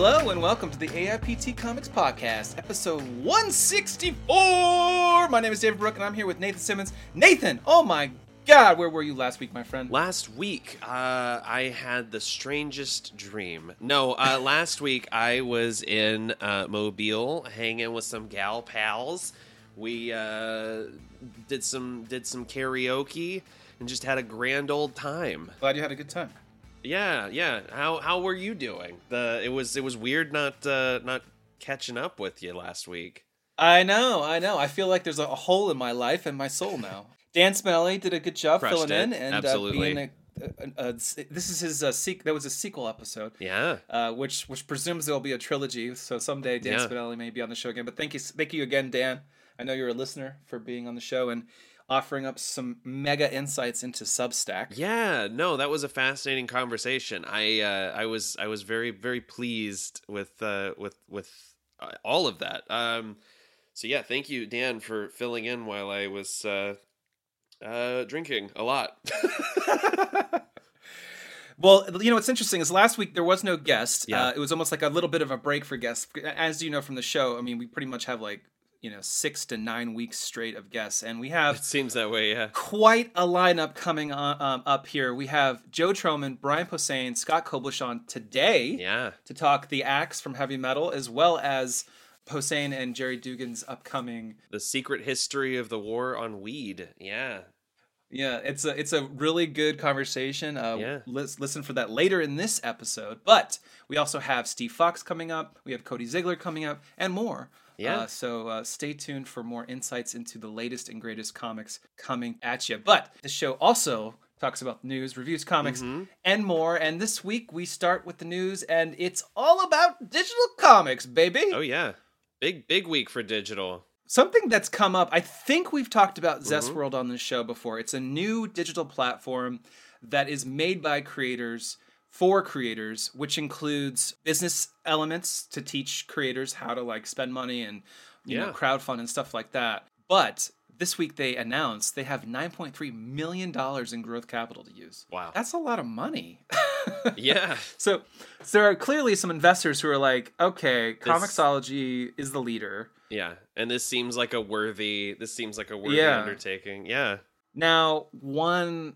Hello and welcome to the AIPT Comics Podcast, episode 164! My name is David Brooke and I'm here with Nathan Simmons. Nathan, oh my God, where were you last week, my friend? Last week, I had the strangest dream. No, last week I was in Mobile hanging with some gal pals. We did some karaoke and just had a grand old time. Glad you had a good time. Yeah. How were you doing? It was weird not catching up with you last week. I know. I feel like there's a hole in my life and my soul now. Dan Spinelli did a good job filling in and being this is his that was a sequel episode. Yeah. Which presumes there'll be a trilogy, so someday Dan Spinelli may be on the show again. But thank you again, Dan. I know you're a listener, for being on the show and offering up some mega insights into Substack. Yeah, no, that was a fascinating conversation. I was very, very pleased with all of that. So yeah, thank you, Dan, for filling in while I was drinking a lot. Well, you know, what's interesting is last week there was no guest. Yeah. It was almost like a little bit of a break for guests. As you know from the show, I mean, we pretty much have 6 to 9 weeks straight of guests, and we have, it seems that way, yeah, quite a lineup coming on up here. We have Joe Trohman, Brian Posehn, Scott Koblish on today, to talk the Axe from Heavy Metal, as well as Posehn and Jerry Dugan's upcoming The Secret History of the War on Weed. Yeah, it's a really good conversation. Let's listen for that later in this episode. But we also have Steve Fox coming up, we have Cody Ziegler coming up, and more. Yeah. So stay tuned for more insights into the latest and greatest comics coming at you. But the show also talks about news, reviews, comics, and more. And this week we start with the news, and it's all about digital comics, baby. Oh, yeah. Big week for digital. Something that's come up, I think we've talked about Zestworld on this show before. It's a new digital platform that is made by creators for creators, which includes business elements to teach creators how to spend money and you know crowdfund and stuff like that. But this week they announced they have $9.3 million in growth capital to use. Wow, that's a lot of money. Yeah. So there are clearly some investors who are like, okay, Comixology is the leader. Yeah, and this seems like a worthy undertaking. Yeah. Now one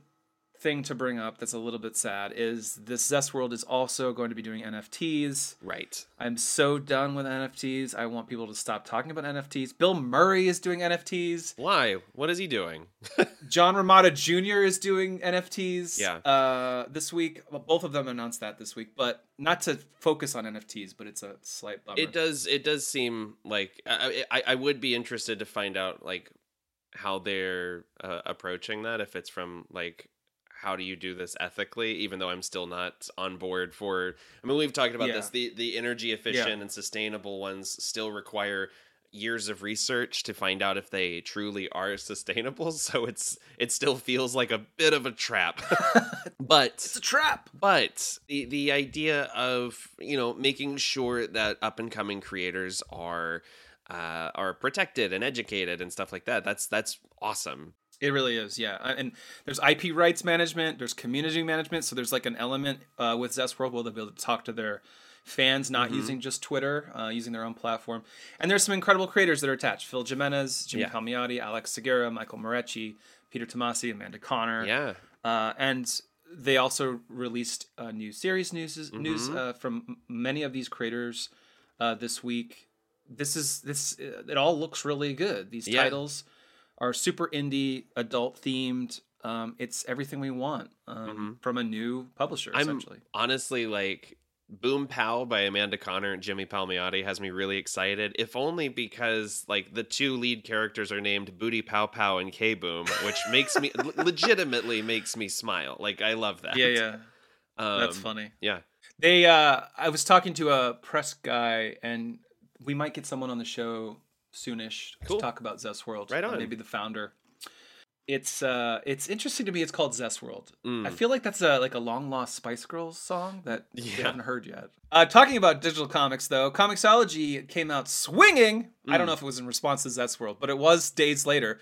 thing to bring up that's a little bit sad is this Zestworld is also going to be doing NFTs. Right. I'm so done with NFTs. I want people to stop talking about NFTs. Bill Murray is doing NFTs. Why? What is he doing? John Ramada Jr. is doing NFTs. Yeah. This week, well, both of them announced that this week, but not to focus on NFTs, but it's a slight bummer. It does seem like I would be interested to find out how they're approaching that, if it's from how do you do this ethically, even though I'm still not on board for... I mean, we've talked about this. The energy efficient and sustainable ones still require years of research to find out if they truly are sustainable. So it still feels like a bit of a trap. But it's a trap. But the idea of, making sure that up and coming creators are protected and educated and stuff like that, that's awesome. It really is, yeah. And there's IP rights management, there's community management, so there's an element with Zestworld where they'll be able to talk to their fans, not using just Twitter, using their own platform. And there's some incredible creators that are attached. Phil Jimenez, Jimmy Palmiotti, Alex Segura, Michael Moretti, Peter Tomasi, Amanda Connor. Yeah. And they also released new series news from many of these creators this week. It all looks really good. These titles are super indie, adult themed. It's everything we want from a new publisher, essentially. Honestly, Boom Pow by Amanda Connor and Jimmy Palmiotti has me really excited, if only because the two lead characters are named Booty Pow Pow and K-Boom, which makes me legitimately makes me smile. I love that. Yeah. That's funny. Yeah. They I was talking to a press guy, and we might get someone on the show soonish to talk about Zestworld. Right on. Maybe the founder. It's interesting to me. It's called Zestworld. I feel like that's a long lost Spice Girls song that we haven't heard yet. Talking about digital comics, though, Comixology came out swinging. I don't know if it was in response to Zestworld, but it was days later.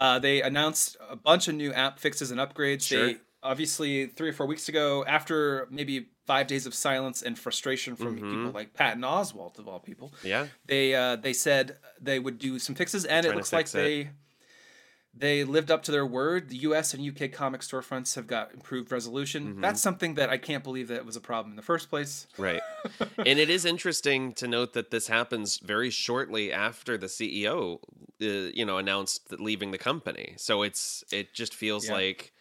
They announced a bunch of new app fixes and upgrades. Sure. They obviously 3 or 4 weeks ago, after maybe 5 days of silence and frustration from people like Patton Oswalt, of all people, they said they would do some fixes, and it looks like they lived up to their word. The U.S. and U.K. comic storefronts have got improved resolution. That's something that I can't believe that was a problem in the first place. Right. And it is interesting to note that this happens very shortly after the CEO, announced that leaving the company. So it just feels like,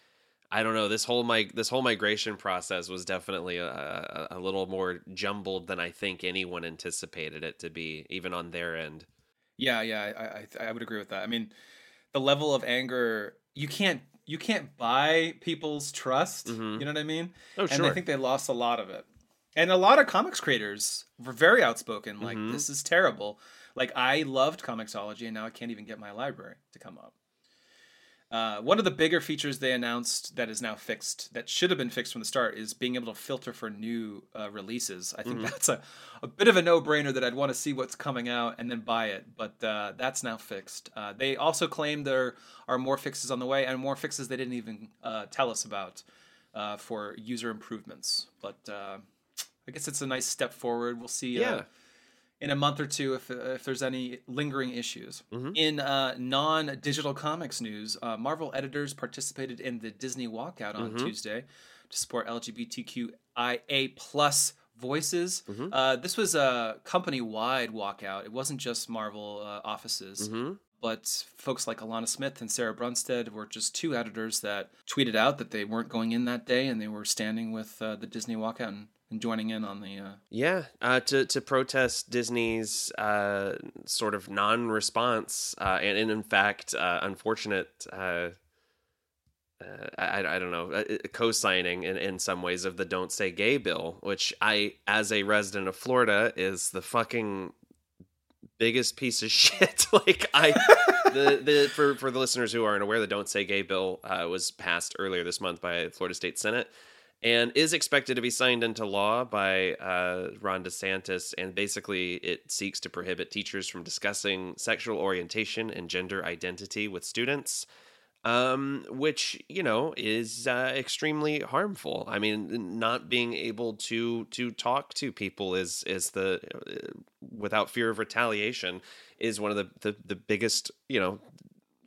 I don't know, this whole migration process was definitely a little more jumbled than I think anyone anticipated it to be, even on their end. I would agree with that. I mean, the level of anger, you can't buy people's trust. You know what I mean? Oh, sure. And I think they lost a lot of it. And a lot of comics creators were very outspoken, like, this is terrible. Like, I loved Comixology, and now I can't even get my library to come up. One of the bigger features they announced that is now fixed, that should have been fixed from the start, is being able to filter for new releases. I think that's a bit of a no-brainer, that I'd want to see what's coming out and then buy it. But that's now fixed. They also claim there are more fixes on the way, and more fixes they didn't even tell us about for user improvements. But I guess it's a nice step forward. We'll see in a month or two if there's any lingering issues. In non-digital comics news, Marvel editors participated in the Disney walkout on Tuesday to support LGBTQIA plus voices. This was a company-wide walkout. It wasn't just Marvel offices, but folks like Alana Smith and Sarah Brunstead were just two editors that tweeted out that they weren't going in that day, and they were standing with the Disney walkout and joining in on the... to protest Disney's sort of non-response and in fact, unfortunate, I don't know, co-signing in some ways of the Don't Say Gay bill, which I, as a resident of Florida, is the fucking biggest piece of shit. For the listeners who aren't aware, the Don't Say Gay bill was passed earlier this month by the Florida State Senate, and is expected to be signed into law by Ron DeSantis. And basically, it seeks to prohibit teachers from discussing sexual orientation and gender identity with students, which, is extremely harmful. I mean, not being able to talk to people is without fear of retaliation, is one of the biggest,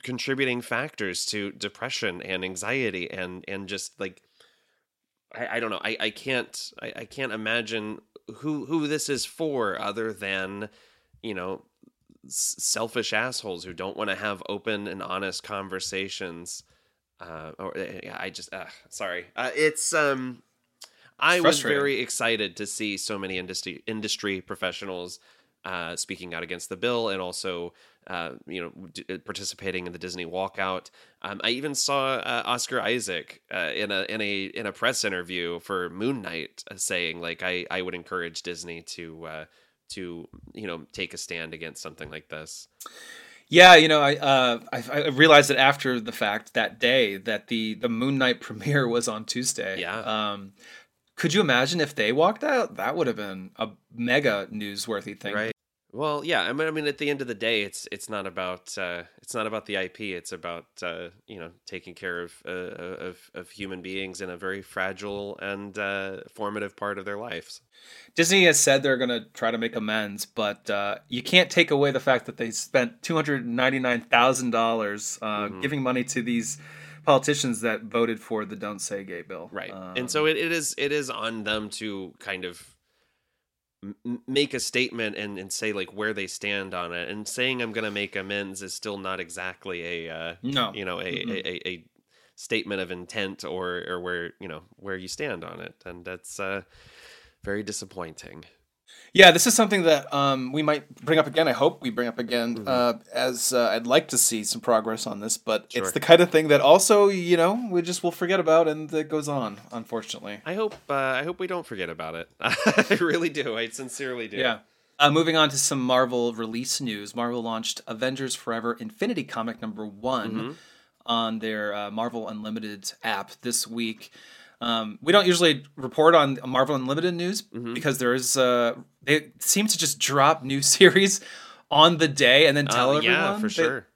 contributing factors to depression and anxiety and just like... I don't know. I can't imagine who this is for, other than, selfish assholes who don't want to have open and honest conversations. I was very excited to see so many industry professionals speaking out against the bill, and also participating in the Disney walkout. I even saw Oscar Isaac in a press interview for Moon Knight saying, like, I would encourage Disney to take a stand against something like this. Yeah, I realized it after the fact that day that the Moon Knight premiere was on Tuesday. Yeah. Could you imagine if they walked out? That would have been a mega newsworthy thing, right? Well, yeah. I mean, at the end of the day, it's not about the IP. It's about taking care of human beings in a very fragile and formative part of their lives. Disney has said they're going to try to make amends, but you can't take away the fact that they spent $299,000 giving money to these politicians that voted for the Don't Say Gay bill, right? And so it is on them to kind of make a statement and say, like, where they stand on it. And saying I'm going to make amends is still not exactly a statement of intent or where you stand on it. And that's very disappointing. Yeah, this is something that we might bring up again. I hope we bring up again, as I'd like to see some progress on this. But It's the kind of thing that also, we just will forget about, and that goes on, unfortunately. I hope we don't forget about it. I really do. I sincerely do. Yeah. Moving on to some Marvel release news. Marvel launched Avengers Forever Infinity Comic number 1 on their Marvel Unlimited app this week. We don't usually report on Marvel Unlimited news because there is they seem to just drop new series on the day and then tell everyone. Yeah, for sure.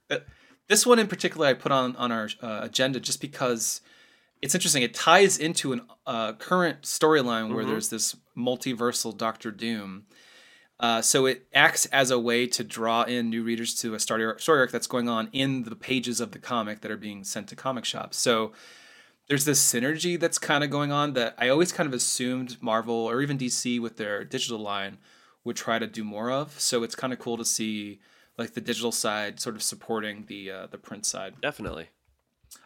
This one in particular I put on our agenda just because it's interesting. It ties into an current storyline where there's this multiversal Doctor Doom. So it acts as a way to draw in new readers to a story arc that's going on in the pages of the comic that are being sent to comic shops. So there's this synergy that's kind of going on that I always kind of assumed Marvel or even DC with their digital line would try to do more of. So it's kind of cool to see like the digital side sort of supporting the print side. Definitely.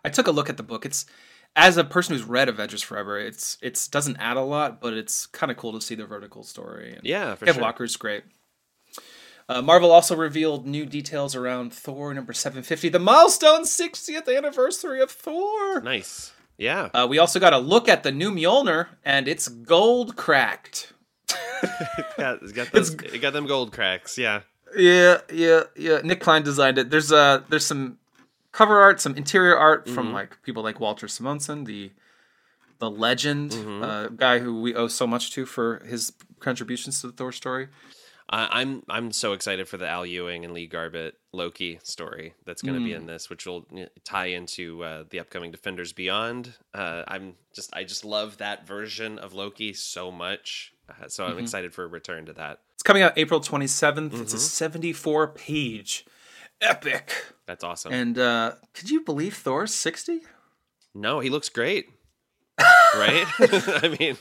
I took a look at the book. It's, as a person who's read Avengers Forever, it's doesn't add a lot, but it's kind of cool to see the vertical story. And yeah, for sure. Kev Walker's great. Marvel also revealed new details around Thor number 750, the milestone 60th anniversary of Thor. Nice. Yeah. We also got a look at the new Mjolnir, and it's gold cracked. It got them gold cracks. Yeah. Nick Klein designed it. There's some cover art, some interior art from like people like Walter Simonson, the legend guy who we owe so much to for his contributions to the Thor story. I'm so excited for the Al Ewing and Lee Garbett Loki story that's going to be in this, which will tie into the upcoming Defenders Beyond. I just love that version of Loki so much, so I'm excited for a return to that. It's coming out April 27th. It's a 74-page epic. That's awesome. And could you believe Thor's 60? No, he looks great. Right? I mean,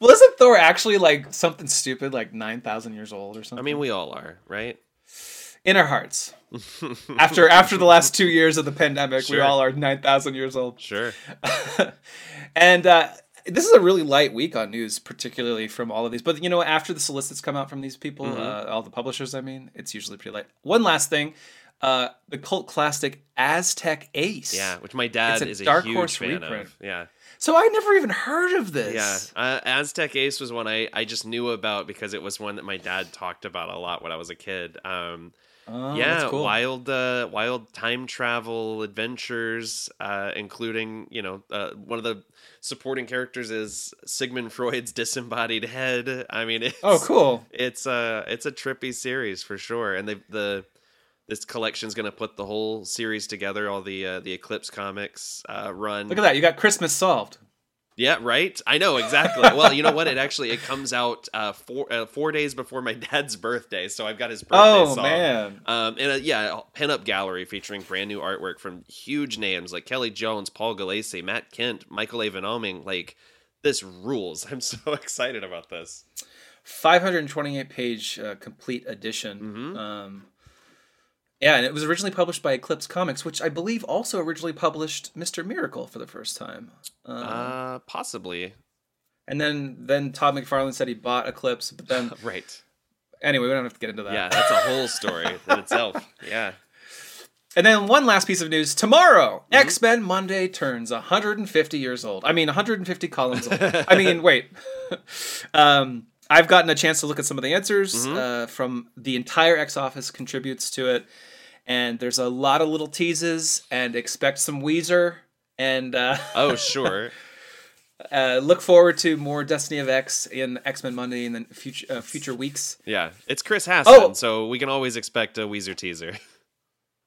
well, isn't Thor actually like something stupid, like 9,000 years old or something? I mean, we all are, right? In our hearts. After the last 2 years of the pandemic, we all are 9,000 years old. Sure. And this is a really light week on news, particularly from all of these. But, you know, after the solicits come out from these people, all the publishers, I mean, it's usually pretty light. One last thing. The cult classic Aztec Ace. Yeah, which my dad is a Dark huge Horse fan reprint. Of. Yeah. So I never even heard of this. Yeah, Aztec Ace was one I just knew about because it was one that my dad talked about a lot when I was a kid. That's cool. Wild time travel adventures, including, one of the supporting characters is Sigmund Freud's disembodied head. I mean, cool. It's a trippy series for sure. And this collection's going to put the whole series together, all the Eclipse Comics run. Look at that. You got Christmas solved. Yeah, right? I know, exactly. Well, you know what? It comes out 4 days before my dad's birthday, so I've got his birthday solved. Oh, man. And pin-up gallery featuring brand new artwork from huge names like Kelly Jones, Paul Galassi, Matt Kent, Michael A. Van Alming. Like, this rules. I'm so excited about this. 528-page complete edition. Yeah, and it was originally published by Eclipse Comics, which I believe also originally published Mr. Miracle for the first time. Possibly. And then Todd McFarlane said he bought Eclipse, but then... Right. Anyway, we don't have to get into that. Yeah, that's a whole story in itself. Yeah. And then one last piece of news. Tomorrow, X-Men Monday turns 150 years old. I mean, 150 columns old. I mean, wait. I've gotten a chance to look at some of the answers from the entire X Office contributes to it. And there's a lot of little teases and expect some Weezer and... oh, sure. Look forward to more Destiny of X in X-Men Monday in the future weeks. Yeah, it's Chris Hansen, so we can always expect a Weezer teaser.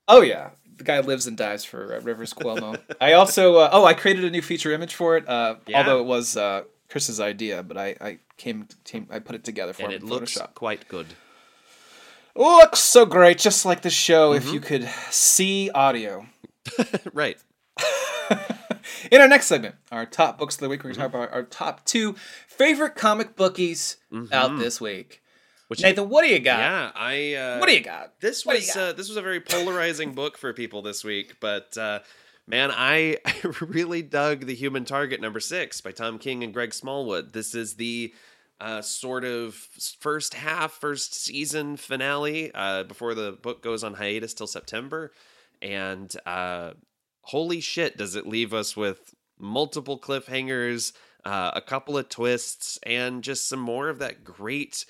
Oh, yeah. The guy lives and dies for Rivers Cuomo. I also... I created a new feature image for it, although it was... Chris's idea, but I put it together for him in Photoshop. And it looks quite good. Looks so great, just like the show, if you could see audio. Right. In our next segment, our top books of the week, we're going to talk about our top two favorite comic bookies out this week. Nathan, what do you got? Yeah, what do you got? This was a very polarizing book for people this week, but... Man, I really dug The Human Target number 6 by Tom King and Greg Smallwood. This is the sort of first season finale before the book goes on hiatus till September. And holy shit, does it leave us with multiple cliffhangers, a couple of twists, and just some more of that great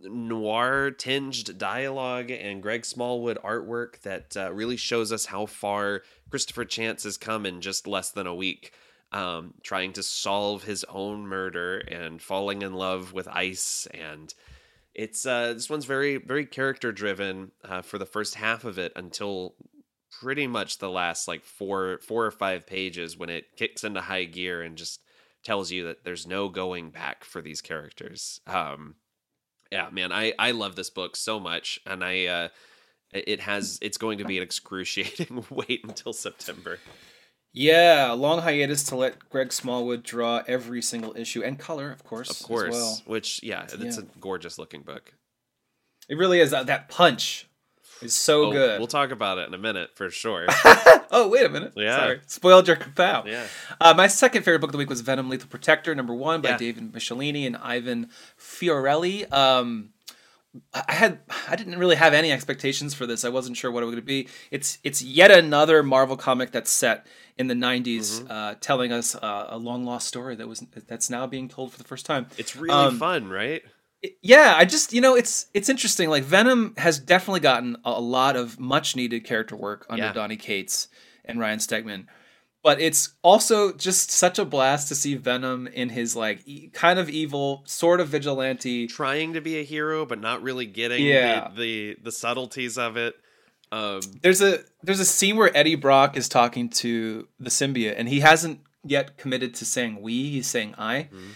noir-tinged dialogue and Greg Smallwood artwork that really shows us how far Christopher Chance has come in just less than a week, trying to solve his own murder and falling in love with Ice. And it's this one's very, very character-driven for the first half of it until pretty much the last like four or five pages when it kicks into high gear and just tells you that there's no going back for these characters. Yeah, man, I love this book so much, and it's going to be an excruciating wait until September. Yeah, a long hiatus to let Greg Smallwood draw every single issue and color, of course. As well. Which, it's a gorgeous looking book. It really is. That punch is so good. We'll talk about it in a minute for sure. Oh, wait a minute. Yeah. Sorry. Spoiled your kapow. Yeah. My second favorite book of the week was Venom Lethal Protector, number 1 by David Michelinie and Ivan Fiorelli. I didn't really have any expectations for this. I wasn't sure what it was going to be. It's yet another Marvel comic that's set in the 90s, telling us a long lost story that's now being told for the first time. It's really fun, right? I just, it's interesting. Like, Venom has definitely gotten a lot of much needed character work under Donny Cates and Ryan Stegman. But it's also just such a blast to see Venom in his, like, kind of evil, sort of vigilante. Trying to be a hero, but not really getting the subtleties of it. There's a scene where Eddie Brock is talking to the symbiote, and he hasn't yet committed to saying we, he's saying I. Mm-hmm.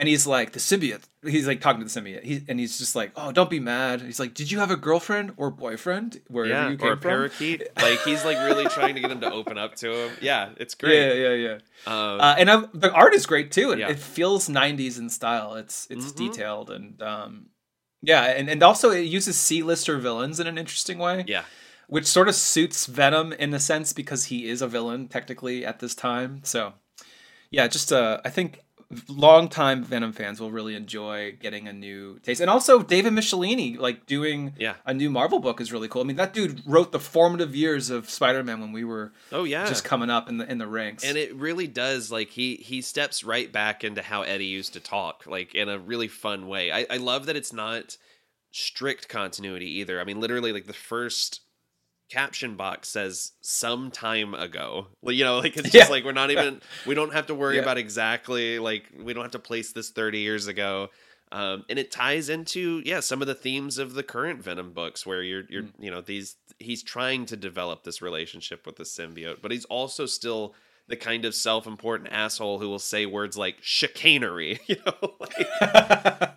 And he's like, the symbiote. He's like talking to the symbiote. And he's just like, oh, don't be mad. He's like, did you have a girlfriend or boyfriend wherever you came from? Or a parakeet. Like, he's like really trying to get him to open up to him. Yeah, it's great. Yeah. The art is great too. It feels 90s in style. It's detailed and and also it uses C-lister villains in an interesting way. Yeah. Which sort of suits Venom in a sense because he is a villain technically at this time. So yeah, just I think longtime Venom fans will really enjoy getting a new taste. And also David Michelinie, like, doing a new Marvel book is really cool. I mean, that dude wrote the formative years of Spider-Man when we were just coming up in the ranks. And it really does, like, he steps right back into how Eddie used to talk, like, in a really fun way. I love that it's not strict continuity either. I mean, literally, like, the first caption box says some time ago, it's just like, we don't have to worry about exactly, like, we don't have to place this 30 years ago. And it ties into, some of the themes of the current Venom books where he's trying to develop this relationship with the symbiote, but he's also still the kind of self-important asshole who will say words like chicanery, like,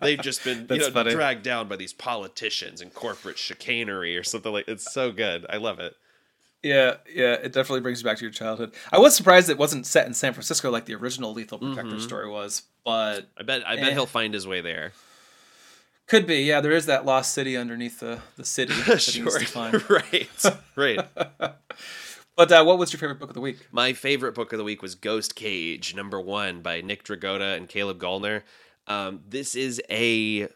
they've just been dragged down by these politicians and corporate chicanery or something like that. It's so good. I love it. Yeah. It definitely brings you back to your childhood. I was surprised it wasn't set in San Francisco like the original Lethal Protector story was, but I bet he'll find his way there. Could be. Yeah. There is that lost city underneath the city. Sure. Right. But what was your favorite book of the week? My favorite book of the week was Ghost Cage, number 1 by Nick Dragotta and Caleb Gallner. This is a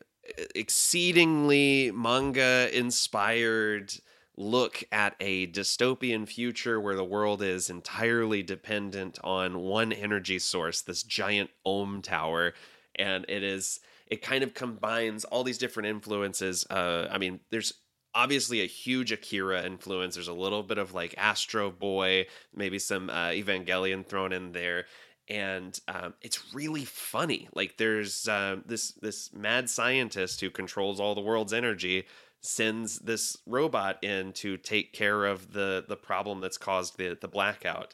exceedingly manga-inspired look at a dystopian future where the world is entirely dependent on one energy source, this giant Ohm Tower, and it kind of combines all these different influences. I mean, there's obviously a huge Akira influence. There's a little bit of like Astro Boy, maybe some Evangelion thrown in there. And it's really funny. Like, there's this mad scientist who controls all the world's energy, sends this robot in to take care of the problem that's caused the blackout.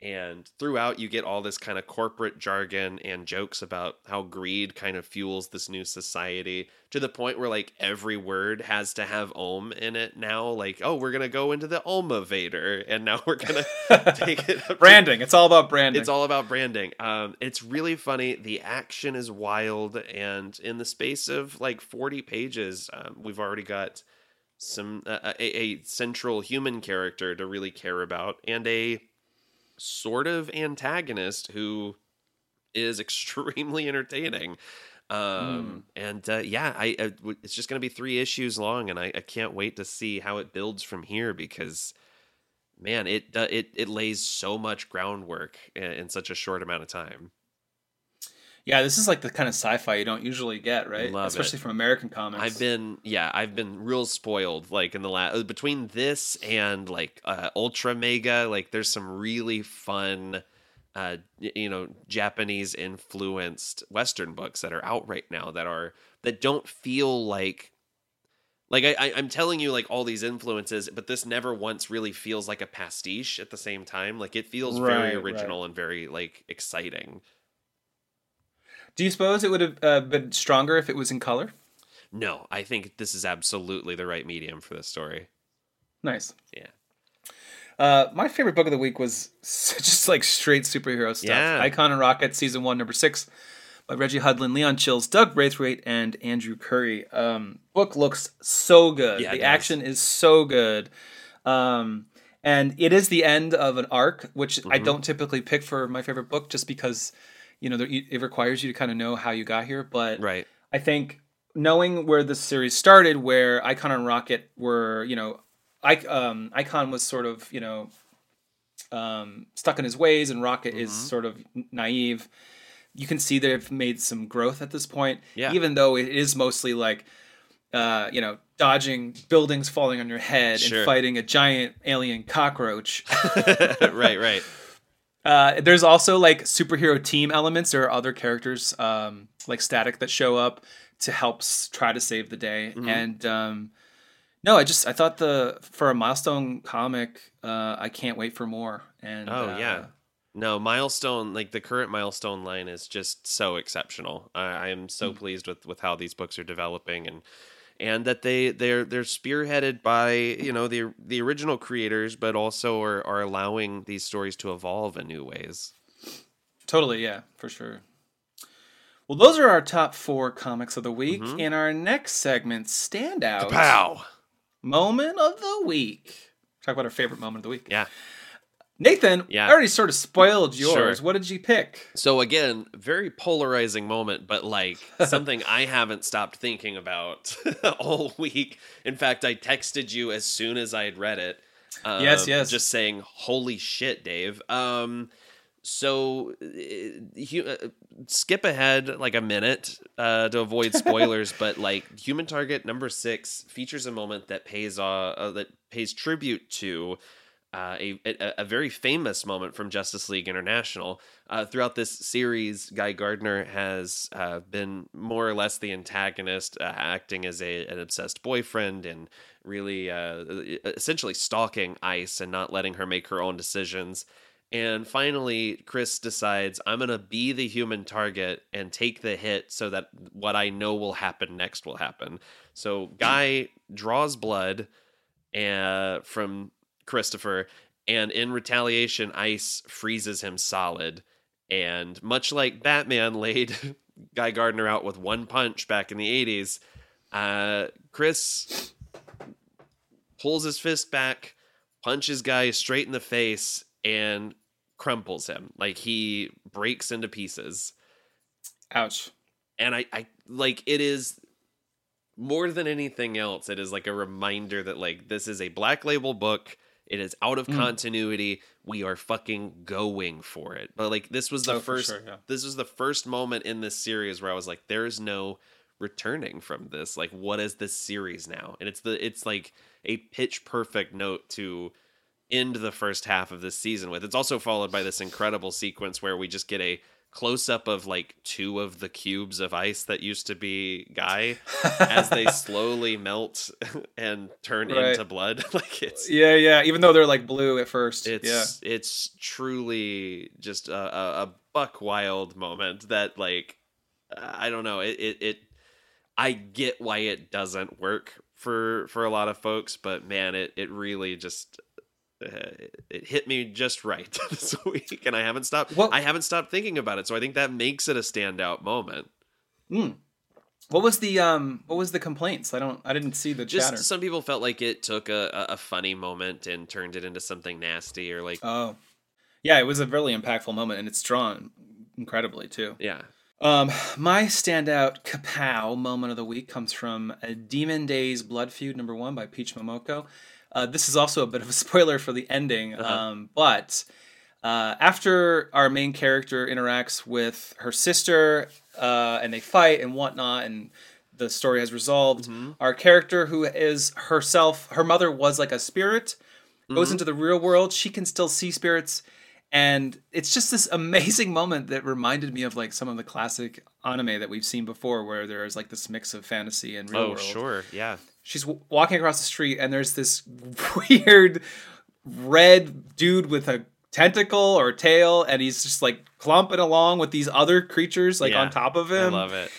And throughout you get all this kind of corporate jargon and jokes about how greed kind of fuels this new society to the point where, like, every word has to have Ohm in it now. Like, oh, we're going to go into the Ohmavator, and now we're going to take it up. Branding. It's all about branding. It's really funny. The action is wild. And in the space of like 40 pages, we've already got some, a central human character to really care about and a sort of antagonist who is extremely entertaining. It's just going to be 3 issues long, and I can't wait to see how it builds from here because, man, it lays so much groundwork in such a short amount of time. Yeah, this is like the kind of sci-fi you don't usually get, right? Love Especially it. From American comics. I've been real spoiled, like, in the last, between this and like Ultra Mega, like, there's some really fun, Japanese influenced Western books that are out right now that don't feel like Like, I'm telling you, like, all these influences, but this never once really feels like a pastiche at the same time. Like, it feels very original and very, like, exciting. Do you suppose it would have been stronger if it was in color? No, I think this is absolutely the right medium for this story. Nice. Yeah. My favorite book of the week was just, like, straight superhero stuff. Yeah. Icon and Rocket, Season 1, Number 6. By Reggie Hudlin, Leon Chills, Doug Braithwaite, and Andrew Curry. Book looks so good. Yeah, the action is so good. And it is the end of an arc, which I don't typically pick for my favorite book just because, you know, it requires you to kind of know how you got here. But I think knowing where the series started, where Icon and Rocket were, you know, Icon was sort of, you know, stuck in his ways, and Rocket is sort of naive. You can see they've made some growth at this point, even though it is mostly like, you know, dodging buildings falling on your head and fighting a giant alien cockroach. Right. There's also like superhero team elements. There are other characters like Static that show up to help try to save the day. And no, I thought for a milestone comic, I can't wait for more. And no, Milestone, like the current Milestone line is just so exceptional. I am so pleased with how these books are developing and that they're spearheaded by, you know, the original creators, but also are allowing these stories to evolve in new ways. Totally, yeah, for sure. Well, those are our top 4 comics of the week. In our next segment, Standout. Kapow! Moment of the week. Talk about our favorite moment of the week. Yeah. Nathan, I already sort of spoiled yours. Sure. What did you pick? So again, very polarizing moment, but like something I haven't stopped thinking about all week. In fact, I texted you as soon as I had read it. Yes. Just saying, holy shit, Dave. Skip ahead like a minute to avoid spoilers, but like Human Target number 6 features a moment that pays tribute to a very famous moment from Justice League International. Throughout this series, Guy Gardner has been more or less the antagonist, acting as an obsessed boyfriend and really essentially stalking Ice and not letting her make her own decisions. And finally, Chris decides, I'm going to be the human target and take the hit so that what I know will happen next will happen. So Guy draws blood from Christopher, and in retaliation, Ice freezes him solid, and much like Batman laid Guy Gardner out with one punch back in the 80s, Chris pulls his fist back, punches Guy straight in the face, and crumples him. Like, he breaks into pieces. Ouch. And I like, it is more than anything else, it is like a reminder that like this is a Black Label book. It is out of continuity. We are fucking going for it. But like, this was the this was the first moment in this series where I was like, there is no returning from this. Like, what is this series now? And it's like a pitch perfect note to end the first half of this season with. It's also followed by this incredible sequence where we just get a close up of like 2 of the cubes of ice that used to be Guy as they slowly melt and turn into blood. Like, it's even though they're like blue at first, it's truly just a buck wild moment that like, I don't know, it I get why it doesn't work for a lot of folks, but man, it really just it hit me just right this week, and I haven't stopped thinking about it. So I think that makes it a standout moment. What was the complaints? I didn't see the chatter. Just some people felt like it took a funny moment and turned it into something nasty, or like, oh yeah, it was a really impactful moment, and it's drawn incredibly too. Yeah. My standout kapow moment of the week comes from Demon Days Blood Feud number 1 by Peach Momoko. This is also a bit of a spoiler for the ending, but after our main character interacts with her sister, and they fight and whatnot, and the story has resolved, our character, who is herself, her mother was like a spirit, goes into the real world. She can still see spirits. And it's just this amazing moment that reminded me of like some of the classic anime that we've seen before, where there is like this mix of fantasy and real world. Oh, sure. Yeah. She's walking across the street, and there's this weird red dude with a tentacle or tail, and he's just like clumping along with these other creatures like on top of him. I love it.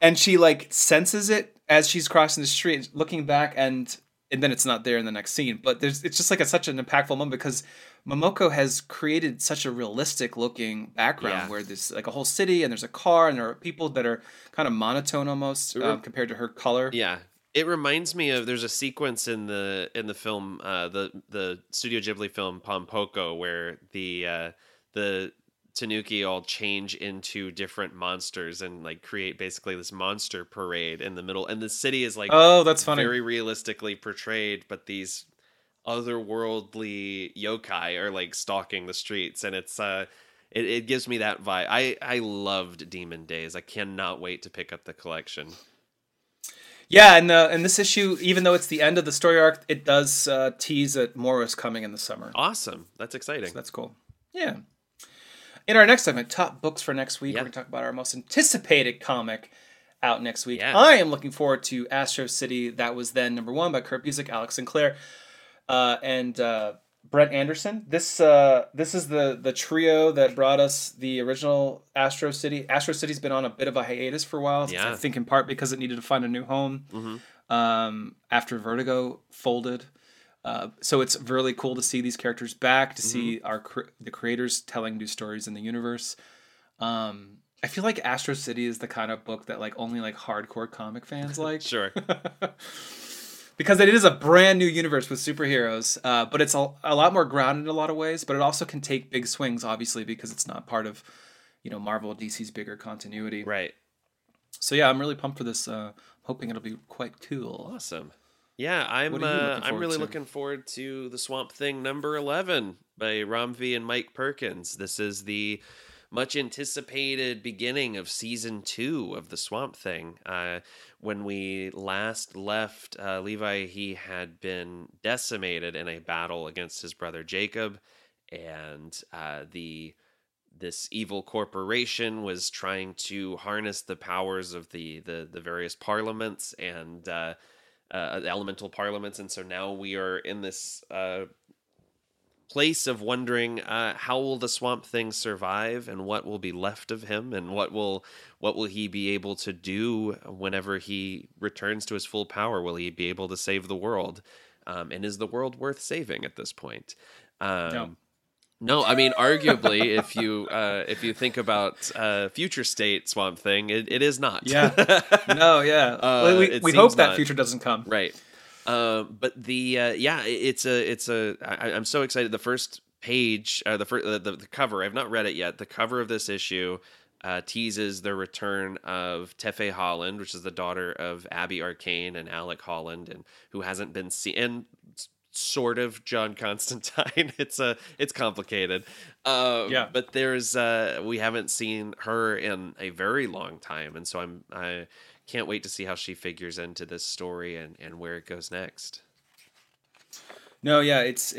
And she like senses it as she's crossing the street, looking back, and then it's not there in the next scene. But it's just like such an impactful moment because Momoko has created such a realistic looking background where there's like a whole city and there's a car and there are people that are kind of monotone almost compared to her color. Yeah. It reminds me of, there's a sequence in the film, the Studio Ghibli film Pompoko, where the Tanuki all change into different monsters and like create basically this monster parade in the middle. And the city is like, oh, that's funny, very realistically portrayed, but these otherworldly yokai are like stalking the streets. And it's, it gives me that vibe. I loved Demon Days. I cannot wait to pick up the collection. Yeah, and this issue, even though it's the end of the story arc, it does tease that Moro's coming in the summer. Awesome. That's exciting. So that's cool. Yeah. In our next segment, top books for next week, we're going to talk about our most anticipated comic out next week. Yeah. I am looking forward to Astro City, That Was Then, #1 by Kurt Busiek, Alex Sinclair, and Brent Anderson. This is the trio that brought us the original Astro City. Astro City's been on a bit of a hiatus for a while, I think in part because it needed to find a new home after Vertigo folded. So it's really cool to see these characters back, to see the creators telling new stories in the universe. I feel like Astro City is the kind of book that like only like hardcore comic fans like. Sure. Because it is a brand new universe with superheroes, but it's a lot more grounded in a lot of ways. But it also can take big swings, obviously, because it's not part of, Marvel, DC's bigger continuity. Right. So yeah, I'm really pumped for this. Hoping it'll be quite cool. Awesome. Yeah, I'm really looking forward to The Swamp Thing #11 by Ram V and Mike Perkins. This is the much anticipated beginning of season 2 of The Swamp Thing. When we last left Levi, he had been decimated in a battle against his brother Jacob, and this evil corporation was trying to harness the powers of the various parliaments and elemental parliaments. And so now we are in this place of wondering how will the Swamp Thing survive, and what will be left of him, and what will he be able to do whenever he returns to his full power? Will he be able to save the world, and is the world worth saving at this point? No, I mean, arguably, if you think about future state Swamp Thing, it is not. Yeah, no, yeah. We hope that future doesn't come. Right. But the I'm so excited. The first page, the cover, I've not read it yet. The cover of this issue teases the return of Tefe Holland, which is the daughter of Abby Arcane and Alec Holland, and who hasn't been seen, and sort of John Constantine. It's complicated. But there's we haven't seen her in a very long time, and so I can't wait to see how she figures into this story and where it goes next. No, yeah, it's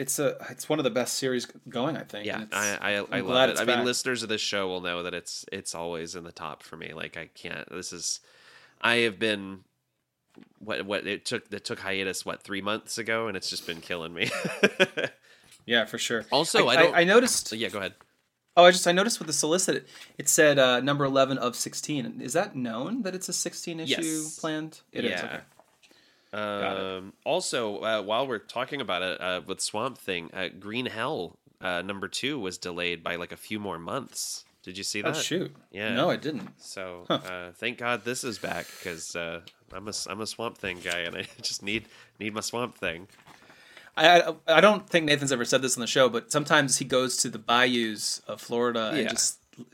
one of the best series going, I think. Yeah, I love it. I mean, listeners of this show will know that it's always in the top for me. Like, I can't. I have been. What it took hiatus 3 months ago, and it's just been killing me. Yeah, for sure. Also, I noticed. Yeah, go ahead. Oh, I noticed with the solicit, it said #11 of 16. Is that known that it's a 16 issue planned? It is. Okay. Also, while we're talking about it with Swamp Thing, Green Hell #2 was delayed by like a few more months. Did you see that? Oh shoot! Yeah. No, I didn't. So thank God this is back, because I'm a Swamp Thing guy, and I just need my Swamp Thing. I don't think Nathan's ever said this on the show, but sometimes he goes to the bayous of Florida and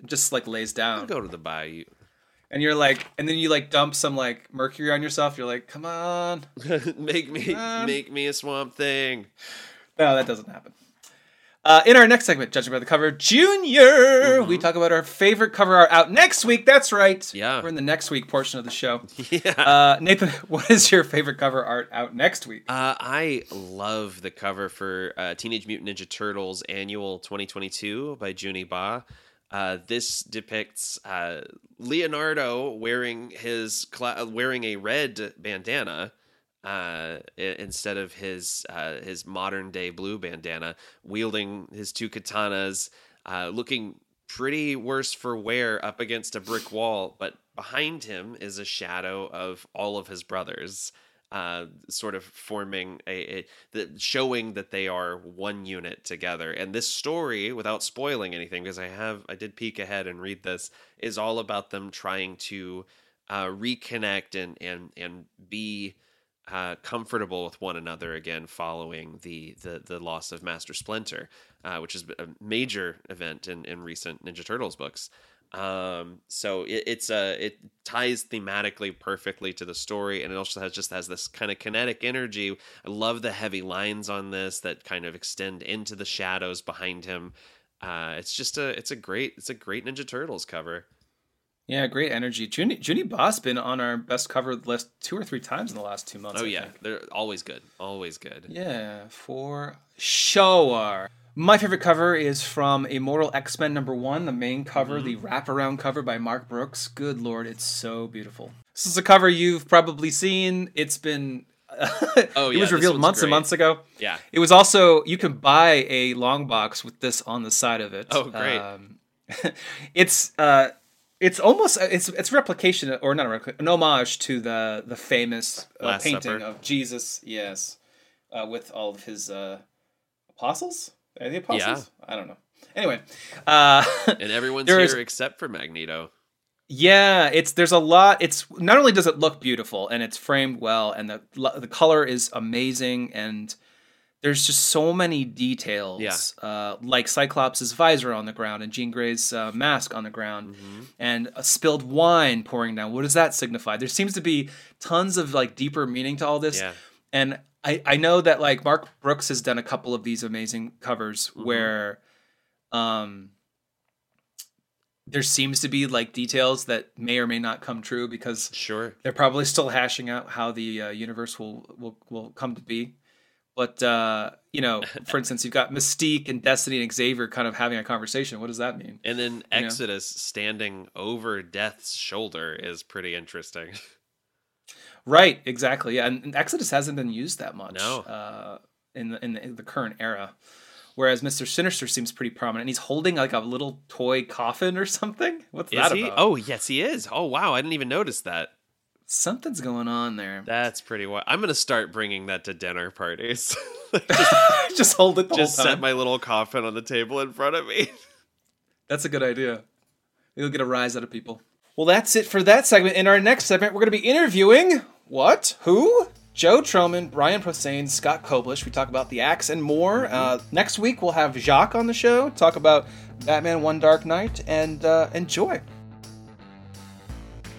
just like lays down. I'll go to the bayou, and you're like, and then you like dump some like mercury on yourself. You're like, come on, make me a Swamp Thing. No, that doesn't happen. In our next segment, Judging by the Cover, Junior, we talk about our favorite cover art out next week. That's right. Yeah. We're in the next week portion of the show. Yeah. Nathan, what is your favorite cover art out next week? I love the cover for Teenage Mutant Ninja Turtles Annual 2022 by Juni Ba. This depicts Leonardo wearing a red bandana. instead of his modern day blue bandana, wielding his two katanas, looking pretty worse for wear up against a brick wall. But behind him is a shadow of all of his brothers, sort of forming showing that they are one unit together. And this story, without spoiling anything, because I did peek ahead and read this, is all about them trying to reconnect and be comfortable with one another again following the loss of Master Splinter, which is a major event in recent Ninja Turtles books. So it ties thematically perfectly to the story, and it also has this kind of kinetic energy. I love the heavy lines on this that kind of extend into the shadows behind him. It's a great Ninja Turtles cover. Yeah, great energy. Junie Bas been on our best cover list 2 or 3 times in the last 2 months. Oh yeah, they're always good. Always good. Yeah, for sure. My favorite cover is from Immortal X-Men #1, the main cover, the wraparound cover by Mark Brooks. Good Lord, it's so beautiful. This is a cover you've probably seen. It's been... oh, yeah, it was revealed months and months ago. Yeah. It was also... You can buy a long box with this on the side of it. Oh, great. It's almost... It's replication, or not a replication, an homage to the famous painting Supper. Of Jesus. Yes. With all of his apostles? Are they apostles? Yeah. I don't know. Anyway. And everyone's here except for Magneto. Yeah, there's a lot. It's not only does it look beautiful and it's framed well and the color is amazing and there's just so many details. Yeah. Like Cyclops' visor on the ground and Jean Grey's mask on the ground and a spilled wine pouring down. What does that signify? There seems to be tons of deeper meaning to all this. Yeah. And I know that Mark Brooks has done a couple of these amazing covers where there seems to be details that may or may not come true because they're probably still hashing out how the universe will come to be. But, for instance, you've got Mystique and Destiny and Xavier kind of having a conversation. What does that mean? And then Exodus standing over Death's shoulder is pretty interesting. Right, exactly. Yeah, and Exodus hasn't been used that much in the current era, whereas Mr. Sinister seems pretty prominent. And he's holding a little toy coffin or something. What's that about? Oh, yes, he is. Oh, wow, I didn't even notice that. Something's going on there. That's pretty wild. I'm going to start bringing that to dinner parties. Just hold it the whole time. Just set my little coffin on the table in front of me. That's a good idea. You'll get a rise out of people. Well, that's it for that segment. In our next segment, we're going to be interviewing... What? Who? Joe Trohman, Brian Posehn, Scott Koblish. We talk about the axe and more. Next week, we'll have Jacques on the show, talk about Batman One Dark Knight, and enjoy.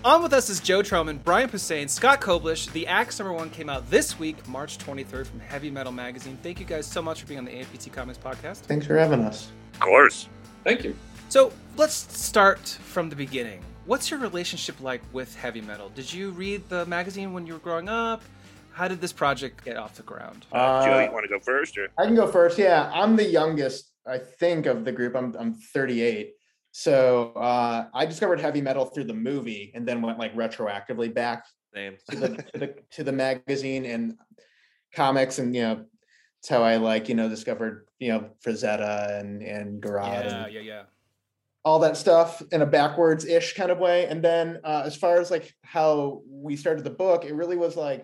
On with us is Joe Trohman, Brian Posehn, Scott Koblish. The Axe #1 came out this week, March 23rd, from Heavy Metal Magazine. Thank you guys so much for being on the AIPT Comics Podcast. Thanks for having us. Of course. Thank you. So let's start from the beginning. What's your relationship like with heavy metal? Did you read the magazine when you were growing up? How did this project get off the ground? Joe, you want to go first? Or? I can go first, yeah. I'm the youngest, I think, of the group. I'm 38. So I discovered heavy metal through the movie and then went retroactively back to the magazine and comics. And, it's how I discovered, Frazetta and Garrod. Yeah. All that stuff in a backwards-ish kind of way. And then as far as how we started the book, it really was I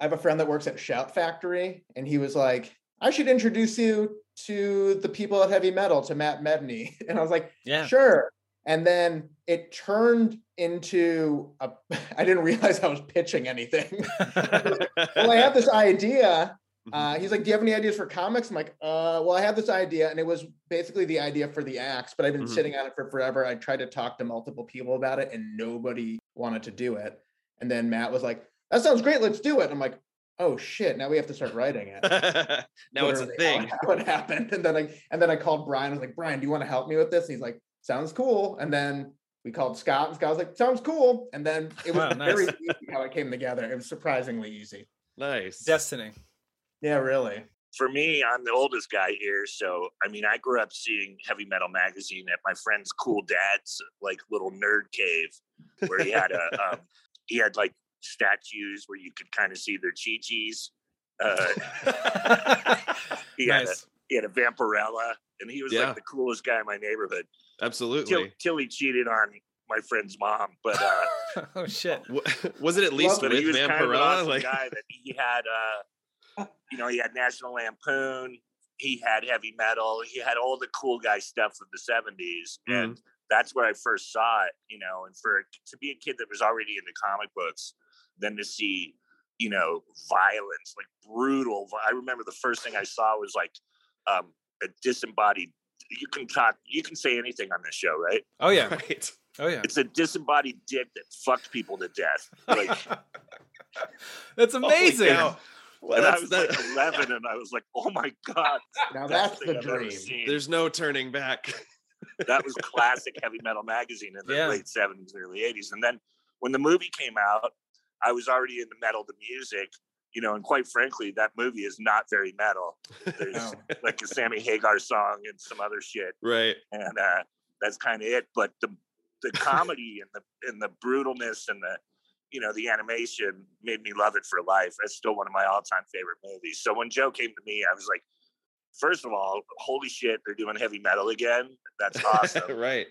have a friend that works at Shout Factory, and he was I should introduce you to the people at Heavy Metal, to Matt Medney. And I was sure. And then it turned into I didn't realize I was pitching anything. I have this idea. He's do you have any ideas for comics? I'm I have this idea, and it was basically the idea for the axe, but I've been sitting on it for forever. I tried to talk to multiple people about it, and nobody wanted to do it. And then Matt was that sounds great. Let's do it. And I'm oh shit. Now we have to start writing it. Now literally, it's a thing. What happened? And then I called Brian. I was Brian, do you want to help me with this? And he's sounds cool. And then we called Scott, and Scott was sounds cool. And then it was very easy how it came together. It was surprisingly easy. Nice. Destiny. Yeah, really. For me, I'm the oldest guy here. So, I grew up seeing Heavy Metal Magazine at my friend's cool dad's little nerd cave where he had statues where you could kind of see their chi-chis. He had a Vampirella, and he was like the coolest guy in my neighborhood. Absolutely. Till he cheated on my friend's mom. But oh shit, was it at least with Vampirella? Kind of an awesome guy that he had. He had National Lampoon. He had heavy metal. He had all the cool guy stuff of the '70s, and that's where I first saw it. And for to be a kid that was already into comic books, then to see, violence, like brutal. I remember the first thing I saw was like a disembodied. You can say anything on this show, right? Oh yeah, right. Oh yeah. It's a disembodied dick that fucked people to death. Like, that's amazing. Well, and I was like 11, and I was like, "Oh my god!" Now that's the dream. There's no turning back. That was classic heavy metal magazine in the late 70s, early 80s. And then when the movie came out, I was already into metal to music, and quite frankly, that movie is not very metal. There's like a Sammy Hagar song and some other shit, right? And that's kind of it. But the comedy and the brutalness and the animation made me love it for life. That's still one of my all-time favorite movies. So when Joe came to me, I was like, first of all, holy shit, they're doing heavy metal again. That's awesome. Right.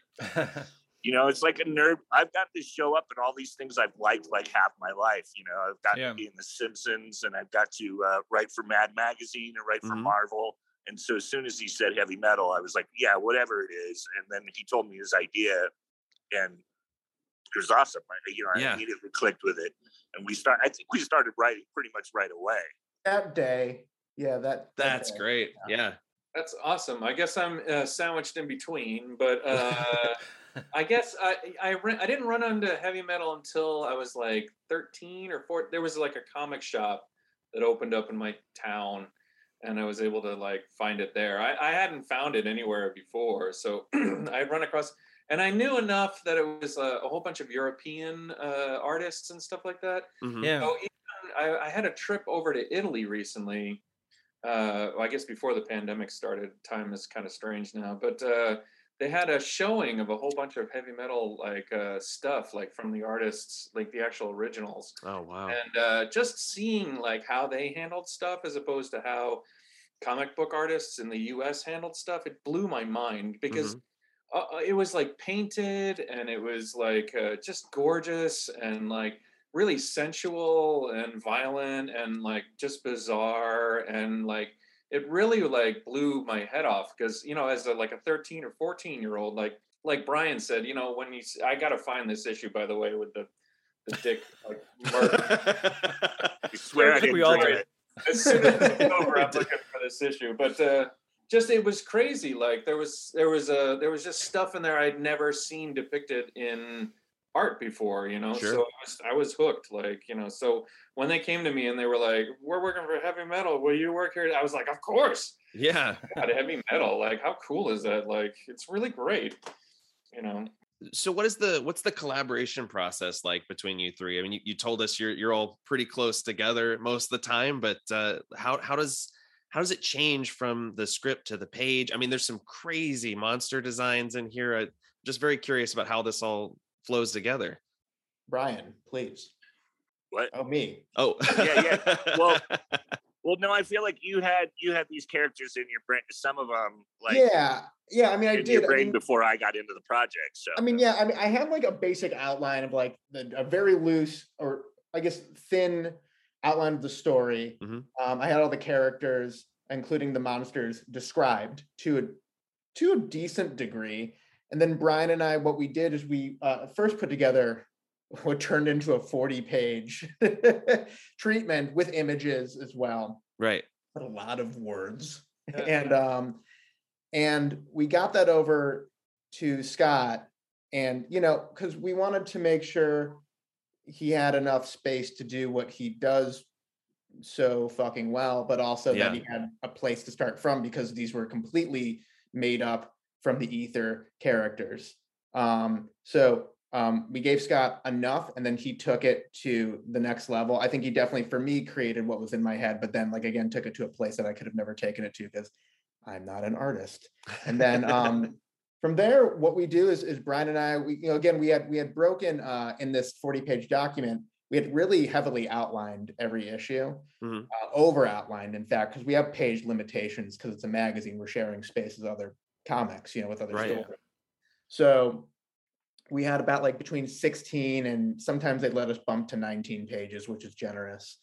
It's like a nerd. I've got to show up in all these things I've liked like half my life. I've got to be in The Simpsons, and I've got to write for Mad Magazine and write for Marvel. And so as soon as he said heavy metal, I was like, yeah, whatever it is. And then he told me his idea, and it was awesome. I immediately clicked with it, and I think we started writing pretty much right away that day. Yeah, that's great. Yeah, that's awesome. I guess I'm sandwiched in between, but I guess I didn't run into heavy metal until I was like 13 or 14. There was like a comic shop that opened up in my town, and I was able to like find it there. I hadn't found it anywhere before, so I run across. And I knew enough that it was a whole bunch of European artists and stuff like that. Mm-hmm. Yeah. So I had a trip over to Italy recently. I guess before the pandemic started. Time is kind of strange now. But they had a showing of a whole bunch of heavy metal like stuff, like from the artists, like the actual originals. Oh, wow. And just seeing like how they handled stuff as opposed to how comic book artists in the U.S. handled stuff, it blew my mind because... Mm-hmm. It was like painted, and it was like just gorgeous and like really sensual and violent and like just bizarre, and like it really like blew my head off because as a 13 or 14 year old, like Brian said, when you I gotta find this issue, by the way, with the dick like murder. I swear I didn't we all read it. As soon as it's over, I'm looking for this issue, but. Just it was crazy. Like there was just stuff in there I'd never seen depicted in art before. Sure. So I was hooked. So when they came to me and they were like, "We're working for heavy metal. Will you work here?" I was like, "Of course." Yeah. God, heavy metal. Like how cool is that? Like it's really great. So what's the collaboration process like between you three? I mean, you told us you're all pretty close together most of the time, but how does it change from the script to the page? I mean, there's some crazy monster designs in here. I'm just very curious about how this all flows together. Brian, please. What? Oh, me. Oh. Yeah. Well, no, I feel like you had these characters in your brain. Some of them, like yeah. I mean, I did your brain before I got into the project. So I mean, yeah. I mean, I had like a basic outline of like a very loose or I guess thin. Outline of the story. Mm-hmm. I had all the characters, including the monsters, described to a decent degree. And then Brian and I, what we did is we first put together what turned into a 40-page treatment with images as well. Right. But a lot of words. And we got that over to Scott, and because we wanted to make sure he had enough space to do what he does so fucking well, but also that he had a place to start from because these were completely made up from the ether characters. So we gave Scott enough, and then he took it to the next level. I think he definitely, for me, created what was in my head, but then like, again, took it to a place that I could have never taken it to because I'm not an artist. And then, from there, what we do is Brian and I, we had broken in this 40-page document, we had really heavily outlined every issue, over outlined, in fact, because we have page limitations because it's a magazine. We're sharing space with other comics, you know, with other stories. Yeah. So we had about like between 16 and sometimes they let us bump to 19 pages, which is generous.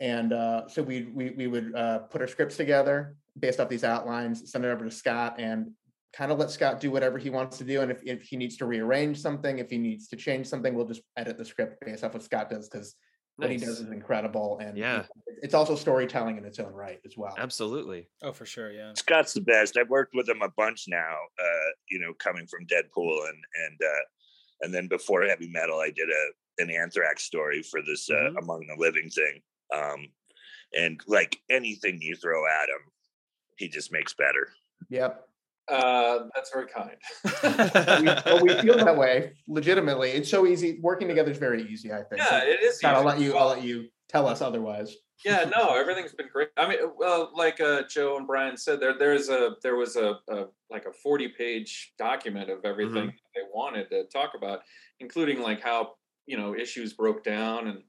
And so we would put our scripts together based off these outlines, send it over to Scott, and kind of let Scott do whatever he wants to do. And if he needs to rearrange something, if he needs to change something, we'll just edit the script based off what Scott does, because what he does is incredible. And it's also storytelling in its own right as well. Absolutely. Oh, for sure. Yeah. Scott's the best. I've worked with him a bunch now, you know, coming from Deadpool and then before Heavy Metal, I did an Anthrax story for this Among the Living thing. And like anything you throw at him, he just makes better. Yep. That's very kind. we feel that way, legitimately. It's so easy. Working together is very easy, I think. Yeah, it is. I'll let you tell us otherwise. Yeah, no, everything's been great. I mean, well, like Joe and Brian said, there was a like a 40-page document of everything that they wanted to talk about, including like how, you know, issues broke down, and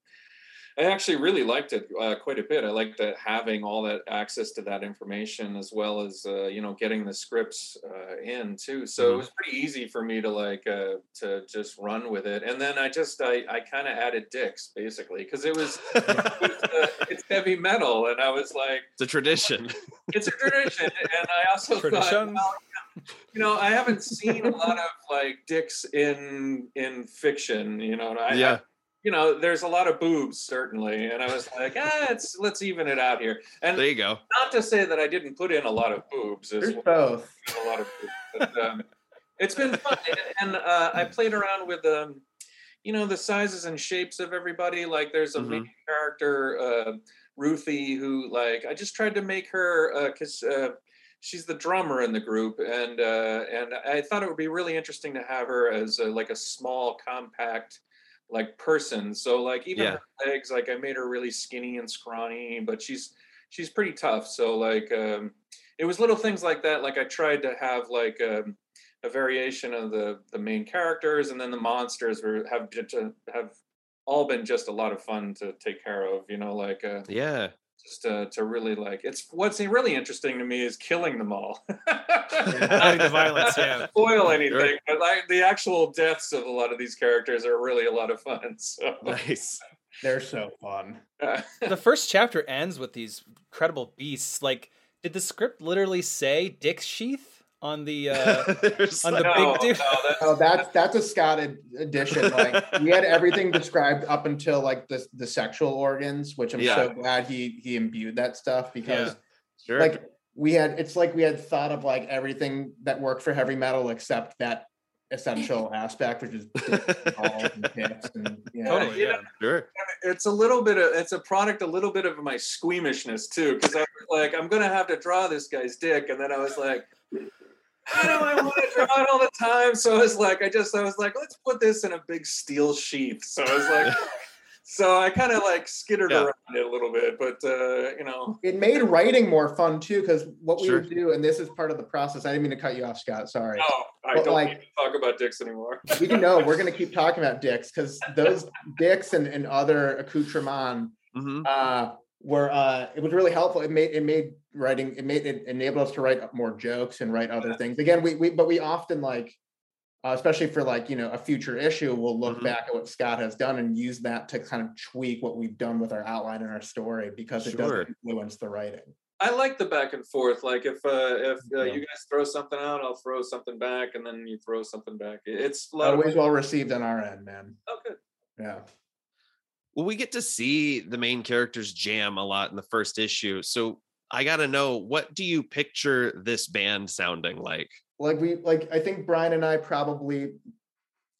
I actually really liked it quite a bit. I liked that having all that access to that information, as well as, you know, getting the scripts in too. So it was pretty easy for me to like, to just run with it. And then I kind of added dicks basically, because it was, it's Heavy Metal. And I was like, it's a tradition. It's a tradition. And I also thought, well, you know, I haven't seen a lot of like dicks in fiction, you know, and you know, there's a lot of boobs, certainly. And I was like, let's even it out here. And there you go. Not to say that I didn't put in a lot of boobs. There's both. A lot of boobs. But, it's been fun. And I played around with, you know, the sizes and shapes of everybody. Like there's a main character, Ruthie, who like, I just tried to make her, because she's the drummer in the group. And I thought it would be really interesting to have her as like a small, compact, like person. So like even her legs, like I made her really skinny and scrawny, but she's pretty tough. So like it was little things like that. Like I tried to have like a variation of the main characters, and then the monsters have all been just a lot of fun to take care of, you know, like just to really like, it's what's really interesting to me is killing them all. The violence, yeah. Spoil anything, right. But like the actual deaths of a lot of these characters are really a lot of fun. So nice. They're so fun. The first chapter ends with these incredible beasts. Like, did the script literally say "Dick Sheath" on the big dude? No, that's a Scott edition. Like we had everything described up until like the sexual organs, which I'm so glad he imbued that stuff, because like we had thought of like everything that worked for Heavy Metal except that essential aspect, which is balls and tips and it's a little bit of a product of my squeamishness too, because I was like, I'm gonna have to draw this guy's dick, and then I was like, I want to draw it all the time. So I was like, I was like, let's put this in a big steel sheath. So I was like, so I kind of like skittered around it a little bit, but you know, it made writing more fun too, because what we would do, and this is part of the process. I didn't mean to cut you off, Scott. Sorry. No, I don't need to talk about dicks anymore. We're going to keep talking about dicks, because those dicks and other accoutrements were it was really helpful. It enabled us to write more jokes and write other things. Again, we often like, especially for like, you know, a future issue, we'll look back at what Scott has done and use that to kind of tweak what we've done with our outline and our story, because it does influence the writing. I like the back and forth. Like if you guys throw something out, I'll throw something back, and then you throw something back. It's always well received on our end, man. Oh, good. Yeah. Well, we get to see the main characters jam a lot in the first issue. So I got to know, what do you picture this band sounding like? I think Brian and I probably,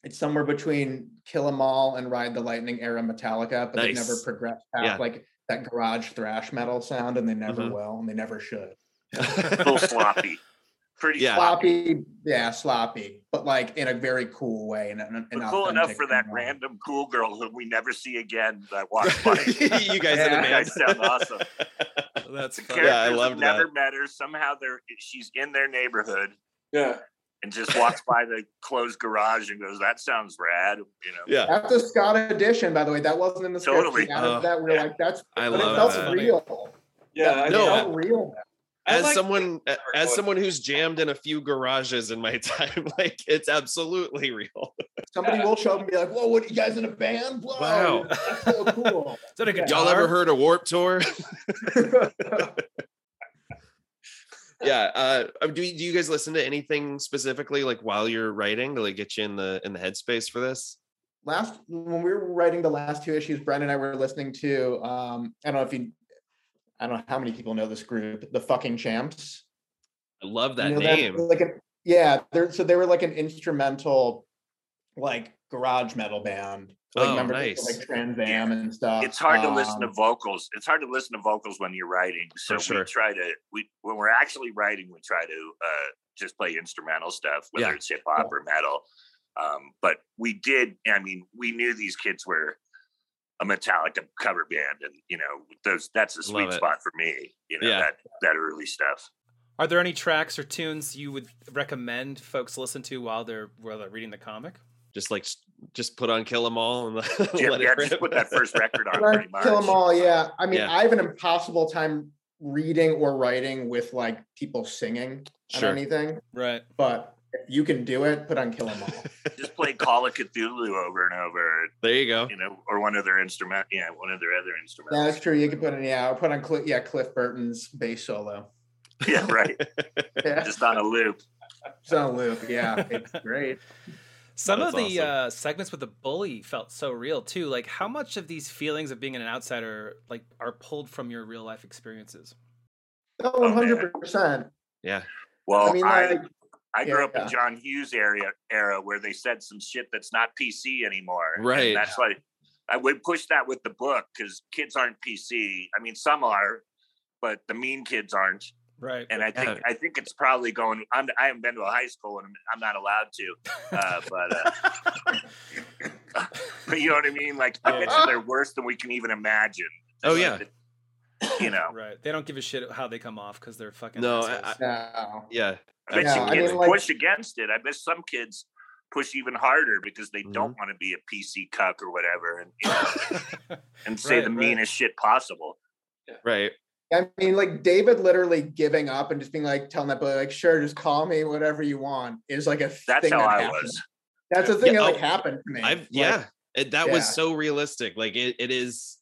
it's somewhere between Kill 'Em All and Ride the Lightning era Metallica, but they never progressed past like that garage thrash metal sound, and they never will, and they never should. A little sloppy. Pretty sloppy. Yeah, sloppy, but like in a very cool way. And cool enough for that random cool girl who we never see again that walks by. You guys are amazing. You guys sound awesome. That's the character. I love that. Never met her. Somehow she's in their neighborhood. Yeah. and just walks by the closed garage and goes, that sounds rad. You know? Yeah. That's a Scott edition, by the way. That wasn't in the script. Totally. It felt real. Yeah. It felt real. As someone who's jammed in a few garages in my time, like, it's absolutely real. Somebody will show up and be like, whoa, what are you guys in a band? Whoa, wow. That's so cool. Is that a guitar? Y'all ever heard of Warped Tour? Yeah. Do you guys listen to anything specifically, like, while you're writing to, like, get you in the headspace for this? When we were writing the last two issues, Brent and I were listening to, I don't know how many people know this group, the Fucking Champs. I love that name. They were like an instrumental, like, garage metal band. Like, remember, nice. Like Trans Am and stuff. It's hard to listen to vocals. It's hard to listen to vocals when you're writing. So sure. When we're actually writing, we try to just play instrumental stuff, whether it's hip hop or metal. But we did. I mean, we knew these kids were a Metallica cover band, and that's a sweet spot for me. That early stuff. Are there any tracks or tunes you would recommend folks listen to while they're reading the comic? Just put on Kill 'Em All and let it rip. Just put that first record on. Pretty much. Kill 'Em All, yeah. I mean, I have an impossible time reading or writing with, like, people singing on anything, right? But you can do it. Put on Kill 'Em All. Just play Call of Cthulhu over and over. There you go. Or one of their instrument. Yeah, one of their other instruments. That's true. You can put on. Yeah, put on. Cliff Burton's bass solo. Yeah, right. Yeah. Just on a loop. It's on a loop. Yeah, it's great. Some of the segments with the bully felt so real too. Like, how much of these feelings of being an outsider, like, are pulled from your real life experiences? Oh, 100%. Yeah. Well, I mean, I grew up in John Hughes era where they said some shit that's not PC anymore. Right. And that's why I would push that with the book, because kids aren't PC. I mean, some are, but the mean kids aren't. Right. And I think it's probably going. I haven't been to a high school, and I'm not allowed to. But you know what I mean. Like, I bet you they're worse than we can even imagine. Oh, yeah. Right. They don't give a shit how they come off because they're fucking. No. I bet push against it. I bet some kids push even harder because they don't want to be a PC cuck or whatever, and and say the meanest shit possible. Yeah. Right. I mean, like, David literally giving up and just being like, telling that boy, like, sure, just call me whatever you want is like a thing. That's how I was. That's a thing that happened to me. That was so realistic. Like, it is.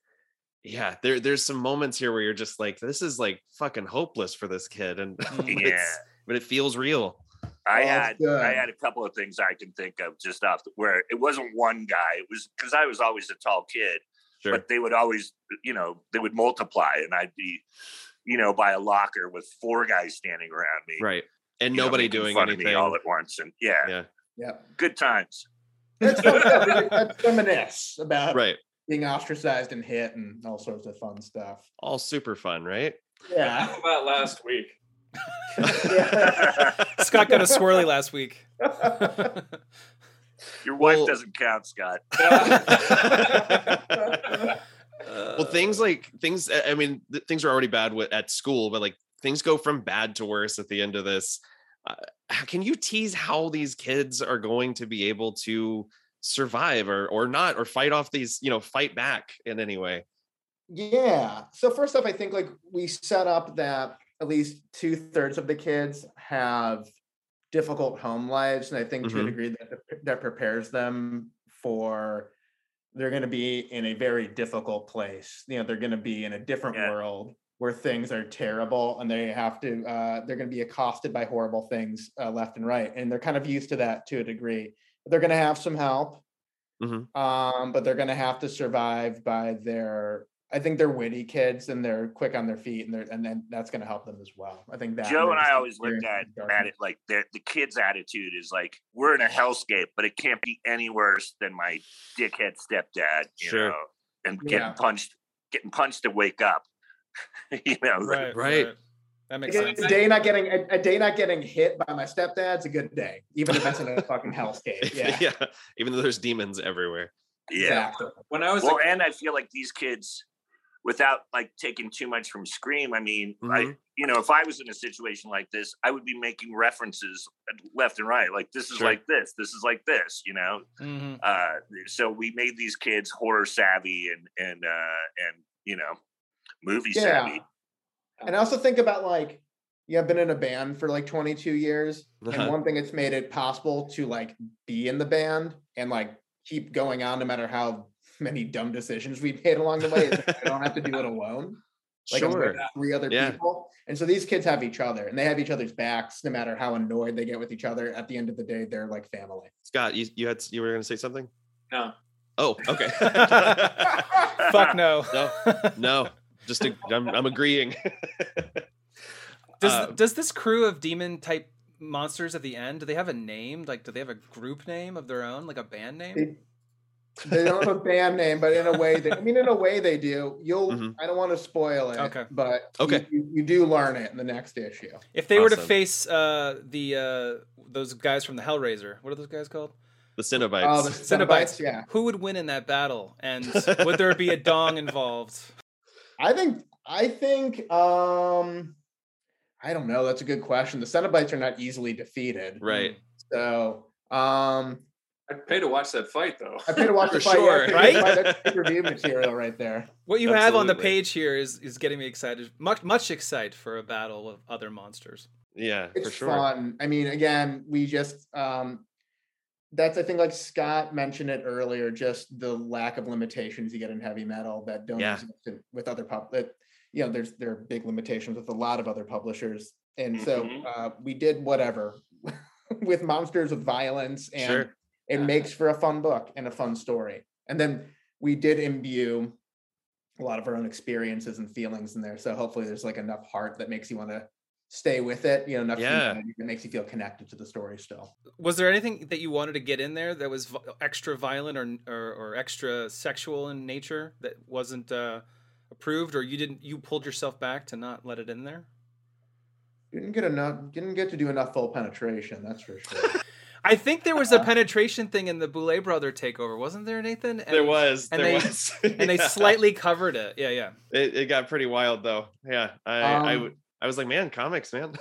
Yeah. There's some moments here where you're just like, this is, like, fucking hopeless for this kid. And but it feels real. I had a couple of things I can think of just off where it wasn't one guy. It was because I was always a tall kid. Sure. But they would always, they would multiply, and I'd be, by a locker with four guys standing around me, right, and nobody doing anything all at once, and yeah, good times. That's feminist about being ostracized and hit and all sorts of fun stuff. All super fun, right? Yeah. How about last week? Scott got a swirly last week. Your wife doesn't count, Scott. Well, things. I mean, things are already bad at school, but, like, things go from bad to worse at the end of this. Can you tease how these kids are going to be able to survive or not, or fight off these, fight back in any way? Yeah. So first off, I think, like, we set up that at least 2/3 of the kids have difficult home lives, and I think to a degree that prepares them for, they're going to be in a very difficult place. They're going to be in a different world where things are terrible, and they have to. They're going to be accosted by horrible things left and right, and they're kind of used to that to a degree. They're going to have some help, but they're going to have to survive by their. I think they're witty kids, and they're quick on their feet, and then that's going to help them as well. I think that Joe and I always looked at it like the kids' attitude is like, we're in a hellscape, but it can't be any worse than my dickhead stepdad, you know, and getting punched to wake up, right. That makes sense. A day not getting hit by my stepdad's a good day, even if that's in a fucking hellscape. Yeah. Yeah, even though there's demons everywhere. Yeah. Exactly. When I was I feel like these kids. without like taking too much from Scream. I mean, mm-hmm. If I was in a situation like this, I would be making references left and right. Like, this is sure. like this is like this, you know? Mm-hmm. So we made these kids horror savvy and movie yeah. savvy. And I also think about like, you have been in a band for like 22 years. Uh-huh. And one thing that's made it possible to like be in the band and like keep going on no matter how many dumb decisions we've made along the way. I don't have to do it alone. Like sure. 3 other yeah. people. And so these kids have each other and they have each other's backs no matter how annoyed they get with each other. At the end of the day, they're like family. Scott, you were going to say something? No. Oh, okay. Fuck no. No. Just I'm agreeing. Does this crew of demon type monsters at the end, do they have a name? Like, do they have a group name of their own, like a band name? They don't have a band name, but in a way they do. Mm-hmm. I don't want to spoil it, okay. but you do learn it in the next issue. If they awesome. Were to face those guys from the Hellraiser, what are those guys called? The Cenobites. Oh, the Cenobites, yeah. Who would win in that battle? And would there be a dong involved? I think I don't know. That's a good question. The Cenobites are not easily defeated. Right. So, I'd pay to watch that fight, though. I'd pay to watch the fight. Sure, yeah, right? That's good review material right there. What you Absolutely. Have on the page here is getting me excited. Much excited for a battle of other monsters. Yeah, it's for sure. It's fun. I mean, again, we just... that's, I think, like Scott mentioned it earlier, just the lack of limitations you get in heavy metal that don't yeah. exist with other there are big limitations with a lot of other publishers. And so mm-hmm. We did whatever with monsters of violence, and sure. it makes for a fun book and a fun story. And then we did imbue a lot of our own experiences and feelings in there. So hopefully there's like enough heart that makes you want to stay with it, enough yeah. that makes you feel connected to the story still. Was there anything that you wanted to get in there that was extra violent or extra sexual in nature that wasn't approved, or you pulled yourself back to not let it in there? Didn't get to do enough full penetration, that's for sure. I think there was a penetration thing in the Boulet Brother takeover, wasn't there, Nathan? There was. Yeah. And they slightly covered it. Yeah, yeah. It got pretty wild though. Yeah. I was like, man, comics, man.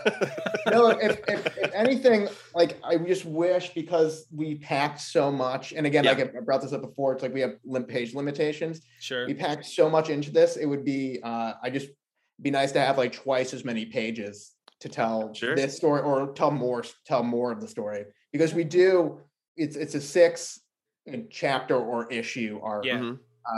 No, if anything, like, I just wish, because we packed so much. And again, yeah. like I brought this up before, it's like we have page limitations. Sure. We packed so much into this. It would be, be nice to have like twice as many pages to tell sure. this story, or tell more of the story, because we do. It's a 6 chapter or issue arc. Yeah.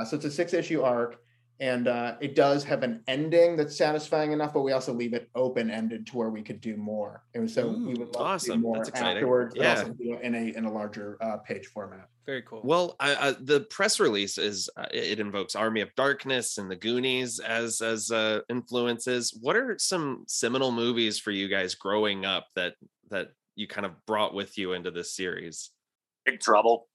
So it's a 6 issue arc. And it does have an ending that's satisfying enough, but we also leave it open-ended to where we could do more. And so we would love awesome. To do more afterwards, but yeah. also do it in a larger page format. Very cool. Well, the press release is, it invokes Army of Darkness and the Goonies as influences. What are some seminal movies for you guys growing up that you kind of brought with you into this series? Big Trouble.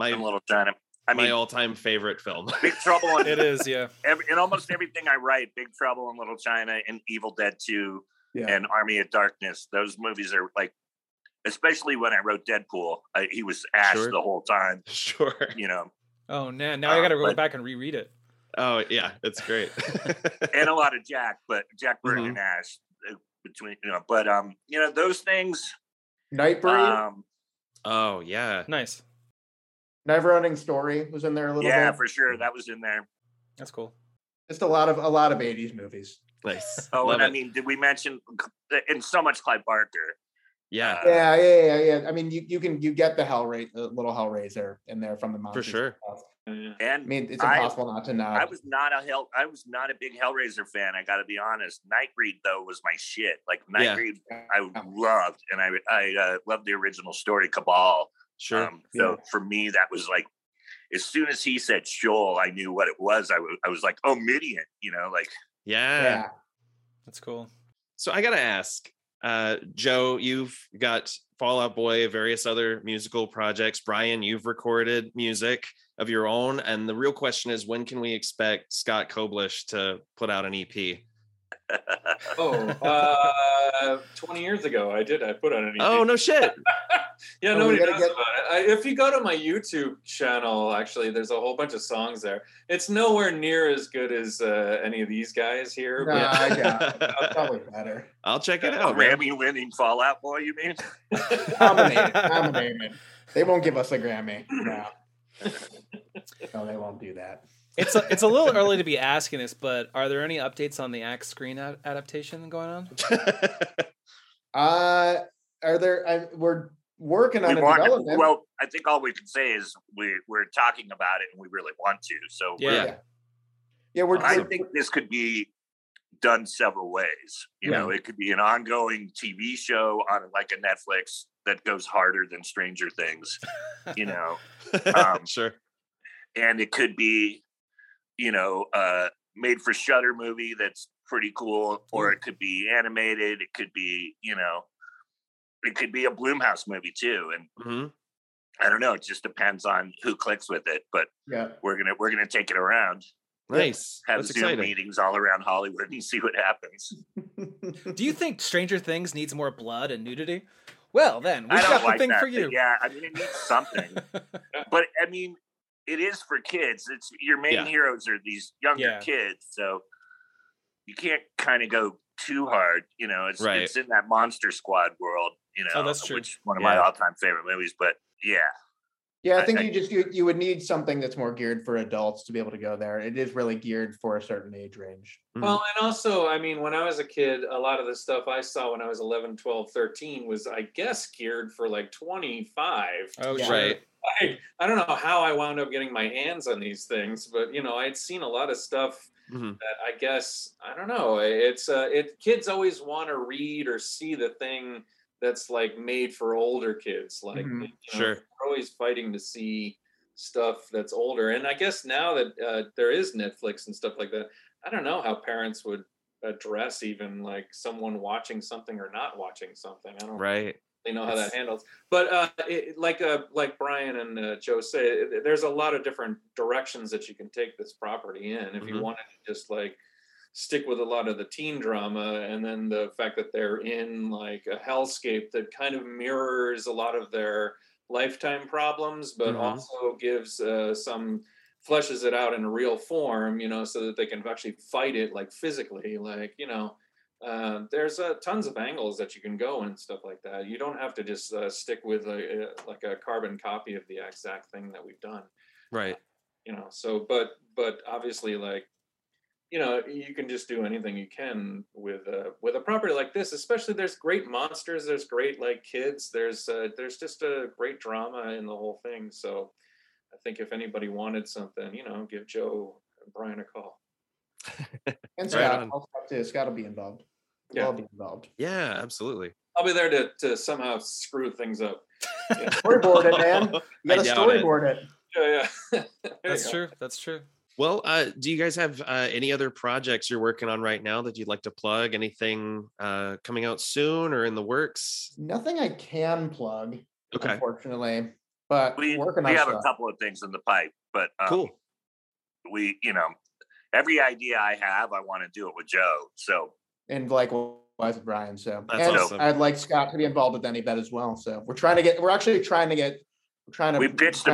And Little Giant. My all-time favorite film. Big Trouble. It is, yeah. In almost everything I write, Big Trouble in Little China and Evil Dead 2 yeah. and Army of Darkness. Those movies are like, especially when I wrote Deadpool, he was Ash sure. the whole time. Sure. Oh, man. Now I got to go back and reread it. Oh, yeah. It's great. And a lot of Jack Burton mm-hmm. and Ash between, those things. Nightbreed. Oh, yeah. Nice. Never-ending Story was in there a little bit. Yeah, for sure. That was in there. That's cool. Just a lot of 80s movies. Nice. Oh, and it. I mean, did we mention in so much Clive Barker? Yeah. Yeah. I mean, you get the Hellraiser in there from the monsters. For sure. And I mean, it's impossible not to know. I was not a big Hellraiser fan, I got to be honest. Nightbreed though was my shit. Like Nightbreed, yeah. I loved, and I loved the original story, Cabal. Sure. So yeah. for me, that was like, as soon as he said Shoal, I knew what it was. I was like, oh, Midian, yeah. That's cool. So I got to ask, Joe, you've got Fall Out Boy, various other musical projects. Brian, you've recorded music of your own. And the real question is, when can we expect Scott Koblish to put out an EP? 20 years ago, I put out an EP. Oh, no shit. Yeah, nobody knows about it. If you go to my YouTube channel, actually, there's a whole bunch of songs there. It's nowhere near as good as any of these guys here. No, but... I got it. That's probably better. I'll check it out. Grammy-winning Fallout Boy, you mean? Nominated. They won't give us a Grammy. No. No, they won't do that. It's a little early to be asking this, but are there any updates on the Axe screen adaptation going on? We're working on development. Well, I think all we can say is we're talking about it and we really want to. So I think this could be done several ways. You know, it could be an ongoing TV show on like a Netflix that goes harder than Stranger Things. You know, sure. And it could be, you know, made for Shudder movie that's pretty cool, or it could be animated. It could be, you know, it could be a Blumhouse movie too. And I don't know, it just depends on who clicks with it. But we're gonna take it around. Nice. Have Zoom meetings all around Hollywood and see what happens. Do you think Stranger Things needs more blood and nudity? Well, then we've got the thing for you. But yeah, I mean, it needs something. But I mean, it is for kids. It's your main heroes are these younger kids, so you can't kind of go too hard. You know, it's in that Monster Squad world. You know, that's true. Which one of my all-time favorite movies. But I think you would need something that's more geared for adults to be able to go there. It is really geared for a certain age range. Well, and also, I mean, when I was a kid, a lot of the stuff I saw when I was 11, 12, 13 was, I guess, geared for like 25. Oh, yeah. Right. I don't know how I wound up getting my hands on these things, but you know, I'd seen a lot of stuff that I guess, I don't know. It's kids always want to read or see the thing that's like made for older kids. Like, they're always fighting to see stuff that's older. And I guess now that there is Netflix and stuff like that, I don't know how parents would address even like someone watching something or not watching something. I don't know. They know how that handles, but like Brian and Joe say, there's a lot of different directions that you can take this property in. If you wanted to just like stick with a lot of the teen drama, and then the fact that they're in like a hellscape that kind of mirrors a lot of their lifetime problems, but also gives some fleshes it out in real form, you know, so that they can actually fight it like physically, like, you know. There's tons of angles that you can go and stuff like that. You don't have to just stick with like a carbon copy of the exact thing that we've done. Right. You know, so, but obviously, like, you know, you can just do anything you can with a property like this, especially there's great monsters, there's great like kids, there's just a great drama in the whole thing. So I think if anybody wanted something, you know, give Joe and Brian a call. And Scott, Scott will be involved. Yeah. I'll be involved. Yeah, absolutely. I'll be there to somehow screw things up. Yeah. Storyboard it, man. You gotta storyboard it. Yeah, yeah. That's true. Well, do you guys have any other projects you're working on right now that you'd like to plug? Anything coming out soon or in the works? Nothing I can plug, unfortunately. But we have a couple of things in the pipe. But cool. We, you know. Every idea I have, I want to do it with Joe. So, and likewise with Brian. So, awesome. I'd like Scott to be involved with any bet as well. So, we pitched him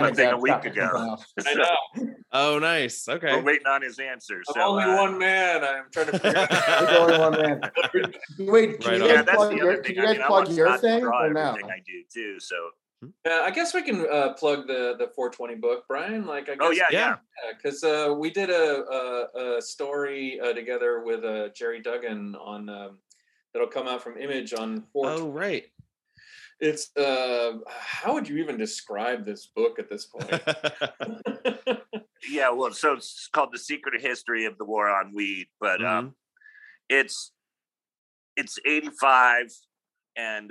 a thing a week ago. I know. Oh, nice. Okay. We're waiting on his answer. So, I'm only one man. I'm trying to figure out. You're only one man. Wait, can you guys plug your thing or no? I do too. So. I guess we can plug the 420 book, Brian. Like, I guess, because we did a story together with Jerry Dugan on that'll come out from Image on 420. Oh, right. It's how would you even describe this book at this point? Yeah, well, so it's called The Secret History of the War on Weed, but it's 85. And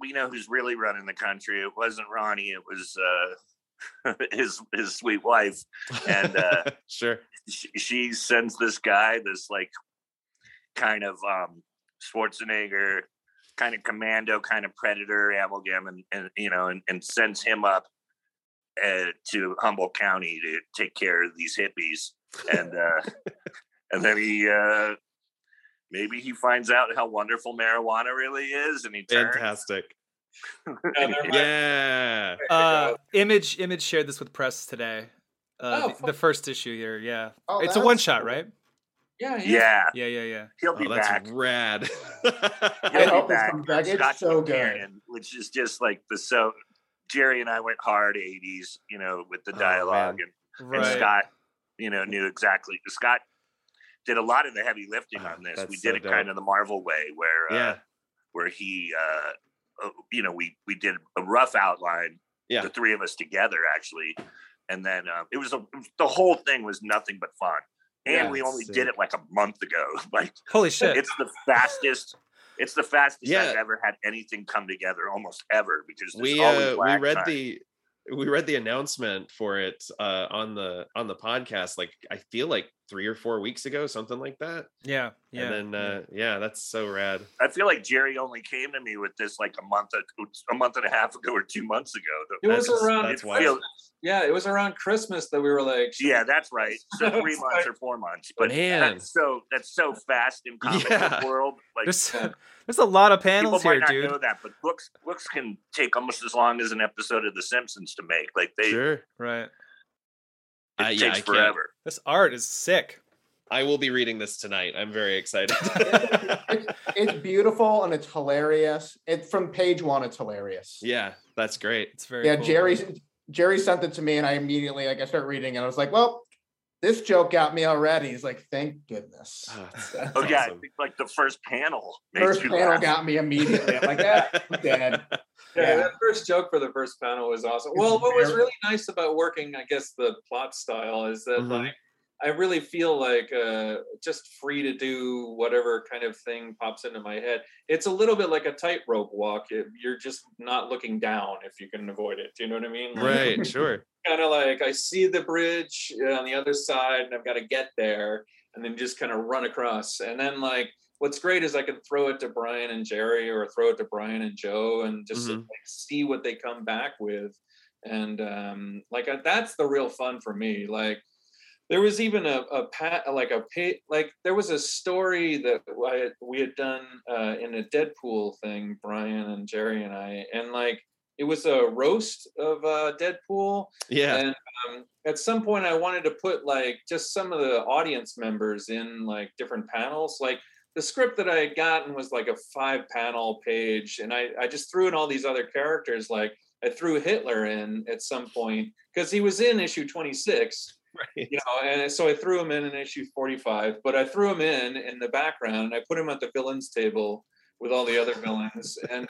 we know who's really running the country. It wasn't Ronnie. It was his sweet wife. And sure, she sends this guy, this like kind of Schwarzenegger, kind of commando, kind of predator amalgam, and you know, and sends him up to Humboldt County to take care of these hippies. And and then he. Maybe he finds out how wonderful marijuana really is, and he turns. Fantastic. Yeah. Image shared this with press today. The first issue here. Yeah. Oh, it's a one shot, cool. Right? Yeah. Yeah. He'll be back. That's rad. He'll be back. It's so good. Which is just like Jerry and I went hard 80s, with the dialogue, and Scott, knew exactly. Scott did a lot of the heavy lifting on this. We did it kind of the Marvel way, where he, we did a rough outline, the three of us together actually, and then it was the whole thing was nothing but fun, and we only did it like a month ago. Like holy shit, it's the fastest. It's the fastest I've ever had anything come together, almost ever, because we read the announcement for it on the podcast, like I feel like 3 or 4 weeks ago, something like that. Yeah. And then that's so rad. I feel like Jerry only came to me with this like a month and a half ago or 2 months ago. It was around Christmas that we were like, yeah, that's right. So 3 months or 4 months, but that's so fast in comic world. Like there's a lot of panels here, dude. People might not know that, but books can take almost as long as an episode of The Simpsons to make. Like they takes forever. This art is sick. I will be reading this tonight. I'm very excited. It's beautiful and it's hilarious. From page one, it's hilarious. Yeah, that's great. It's very cool. Jerry sent it to me, and I immediately I started reading, and I was like, well, this joke got me already. He's like, thank goodness. Awesome. Like the first panel. First panel got me immediately. I'm like, I'm dead. Yeah, that first joke for the first panel was awesome. Well, what was really nice about working, I guess, the plot style is that I really feel like just free to do whatever kind of thing pops into my head. It's a little bit like a tightrope walk. You're just not looking down if you can avoid it. Do you know what I mean? Right, sure. Kind of like I see the bridge on the other side and I've got to get there and then just kind of run across. And then like what's great is I can throw it to Brian and Jerry or throw it to Brian and Joe and just see what they come back with. And that's the real fun for me. Like, there was even there was a story that we had done in a Deadpool thing, Brian and Jerry and I, and like it was a roast of Deadpool. Yeah. And at some point, I wanted to put like just some of the audience members in like different panels. Like the script that I had gotten was like a 5-panel page, and I just threw in all these other characters. Like I threw Hitler in at some point because he was in issue 26. Right. And so I threw him in issue 45, but I threw him in the background and I put him at the villains table with all the other villains. And,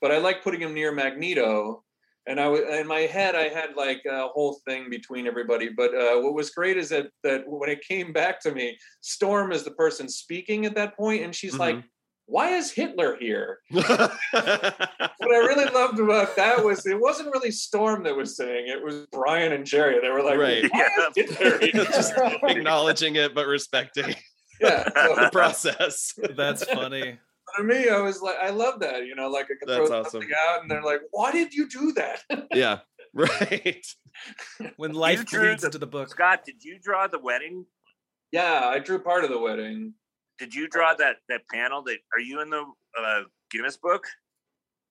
but I like putting him near Magneto, and in my head, I had like a whole thing between everybody. But what was great is that when it came back to me, Storm is the person speaking at that point, and she's like, why is Hitler here? What I really loved about that was it wasn't really Storm that was saying it, was Brian and Jerry. They were like, is Hitler here? Just acknowledging it, but respecting the process. That's funny. To me, I was like, I love that, like I could throw something out and they're like, why did you do that? Yeah, right. When life leads into the book. Scott, did you draw the wedding? Yeah, I drew part of the wedding. Did you draw that panel? Are you in the Guinness Book,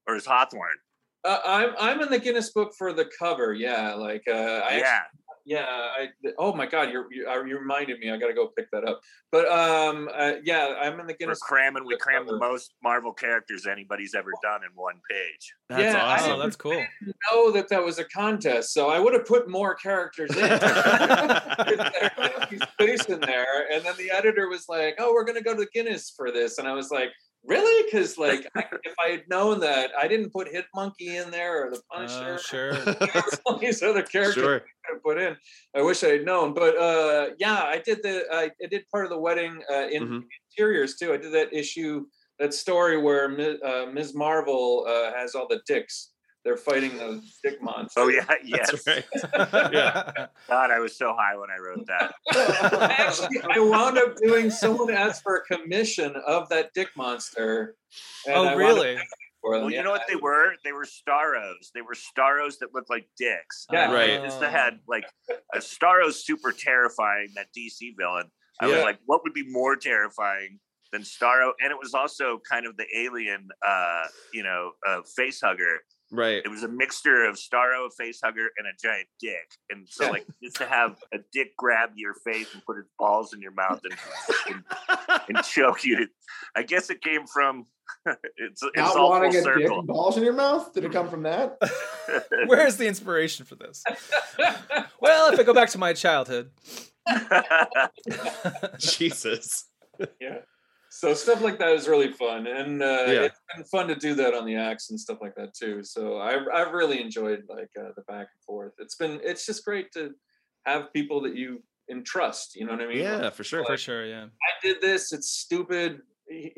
or is Hawthorne? I'm in the Guinness Book for the cover. Yeah, oh my God, you reminded me. I got to go pick that up. But I'm in the Guinness. We crammed the most Marvel characters anybody's ever done in one page. That's awesome. That's cool. I didn't know that was a contest, so I would have put more characters in. There's space in there, and then the editor was like, "Oh, we're going to go to the Guinness for this," and I was like, "Really?" Because if I had known that, I didn't put Hitmonkey in there or the Punisher. All these other characters I could put in. I wish I had known. But I did part of the wedding in interiors too. I did that story where Ms. Marvel has all the dicks. They're fighting those dick monsters. Oh yeah, yes. That's right. Yeah. God, I was so high when I wrote that. Actually, I wound up doing. Someone asked for a commission of that dick monster. Oh, really? You know what they were? They were Starros. They were Starros that looked like dicks. Yeah, right. They had like a Starro's super terrifying. That DC villain. I was like, what would be more terrifying than Starro, and it was also kind of the alien, facehugger. Right. It was a mixture of Starro, a facehugger, and a giant dick. And so, like, just to have a dick grab your face and put its balls in your mouth and choke you. I guess it came from it's all full circle. Dick and balls in your mouth? Did it come from that? Where's the inspiration for this? Well, if I go back to my childhood. Jesus. Yeah. So stuff like that is really fun, and it's been fun to do that on the Axe and stuff like that too. So I've really enjoyed the back and forth. It's just great to have people that you entrust. You know what I mean? Yeah, for sure. Yeah. I did this. It's stupid.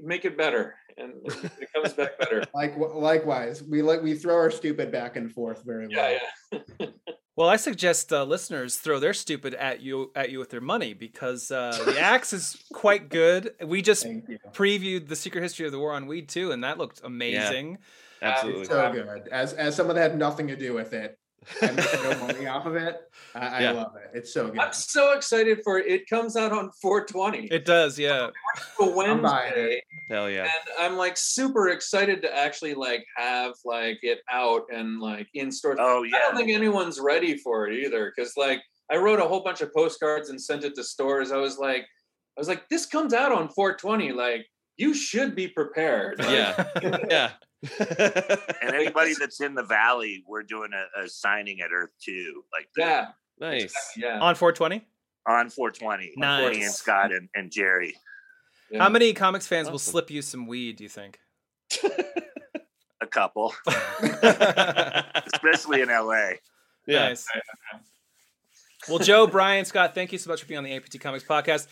Make it better, and it comes back better. Likewise, we throw our stupid back and forth very well. Yeah, yeah. Well, I suggest listeners throw their stupid at you with their money, because the Axe is quite good. We just previewed The Secret History of the War on Weed too, and that looked amazing. Yeah, absolutely, so good. As someone that had nothing to do with it, and made no money off of it, I love it. It's so good. I'm so excited for it. It comes out on 420. It does, yeah. Wednesday, I'm buying it. Hell yeah! And I'm super excited to actually have it out and in stores. Oh yeah! I don't think anyone's ready for it either, because I wrote a whole bunch of postcards and sent it to stores. I was like, this comes out on 420. You should be prepared. Yeah. And anybody that's in the valley, we're doing a signing at Earth 2 nice. Yeah. On 420? On 420. Nice. 420 and Scott and Jerry. Yeah. How many comics fans will slip you some weed, do you think? A couple. Especially in LA. Yeah. Nice. Well, Joe, Brian, Scott, thank you so much for being on the AIPT Comics Podcast.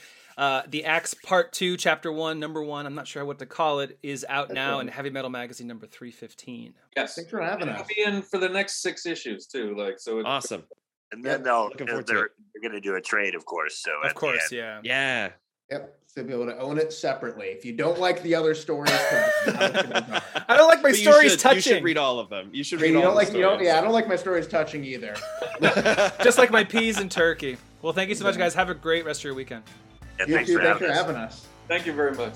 The Axe Part 2, Chapter 1, Number 1, I'm not sure what to call it, is out now in Heavy Metal Magazine number 315. Yes. Thanks for having us. It'll be in for the next 6 issues, too. It's awesome. And then they're going to do a trade, of course. So of course, yeah. Yeah. Yep. So you'll be able to own it separately. If you don't like the other stories, I don't like my stories touching. You should read all of them. You should read all of them. Yeah, I don't like my stories touching either. Just like my peas and turkey. Well, thank you so much, guys. Have a great rest of your weekend. Yeah, thanks for having us. Thank you very much.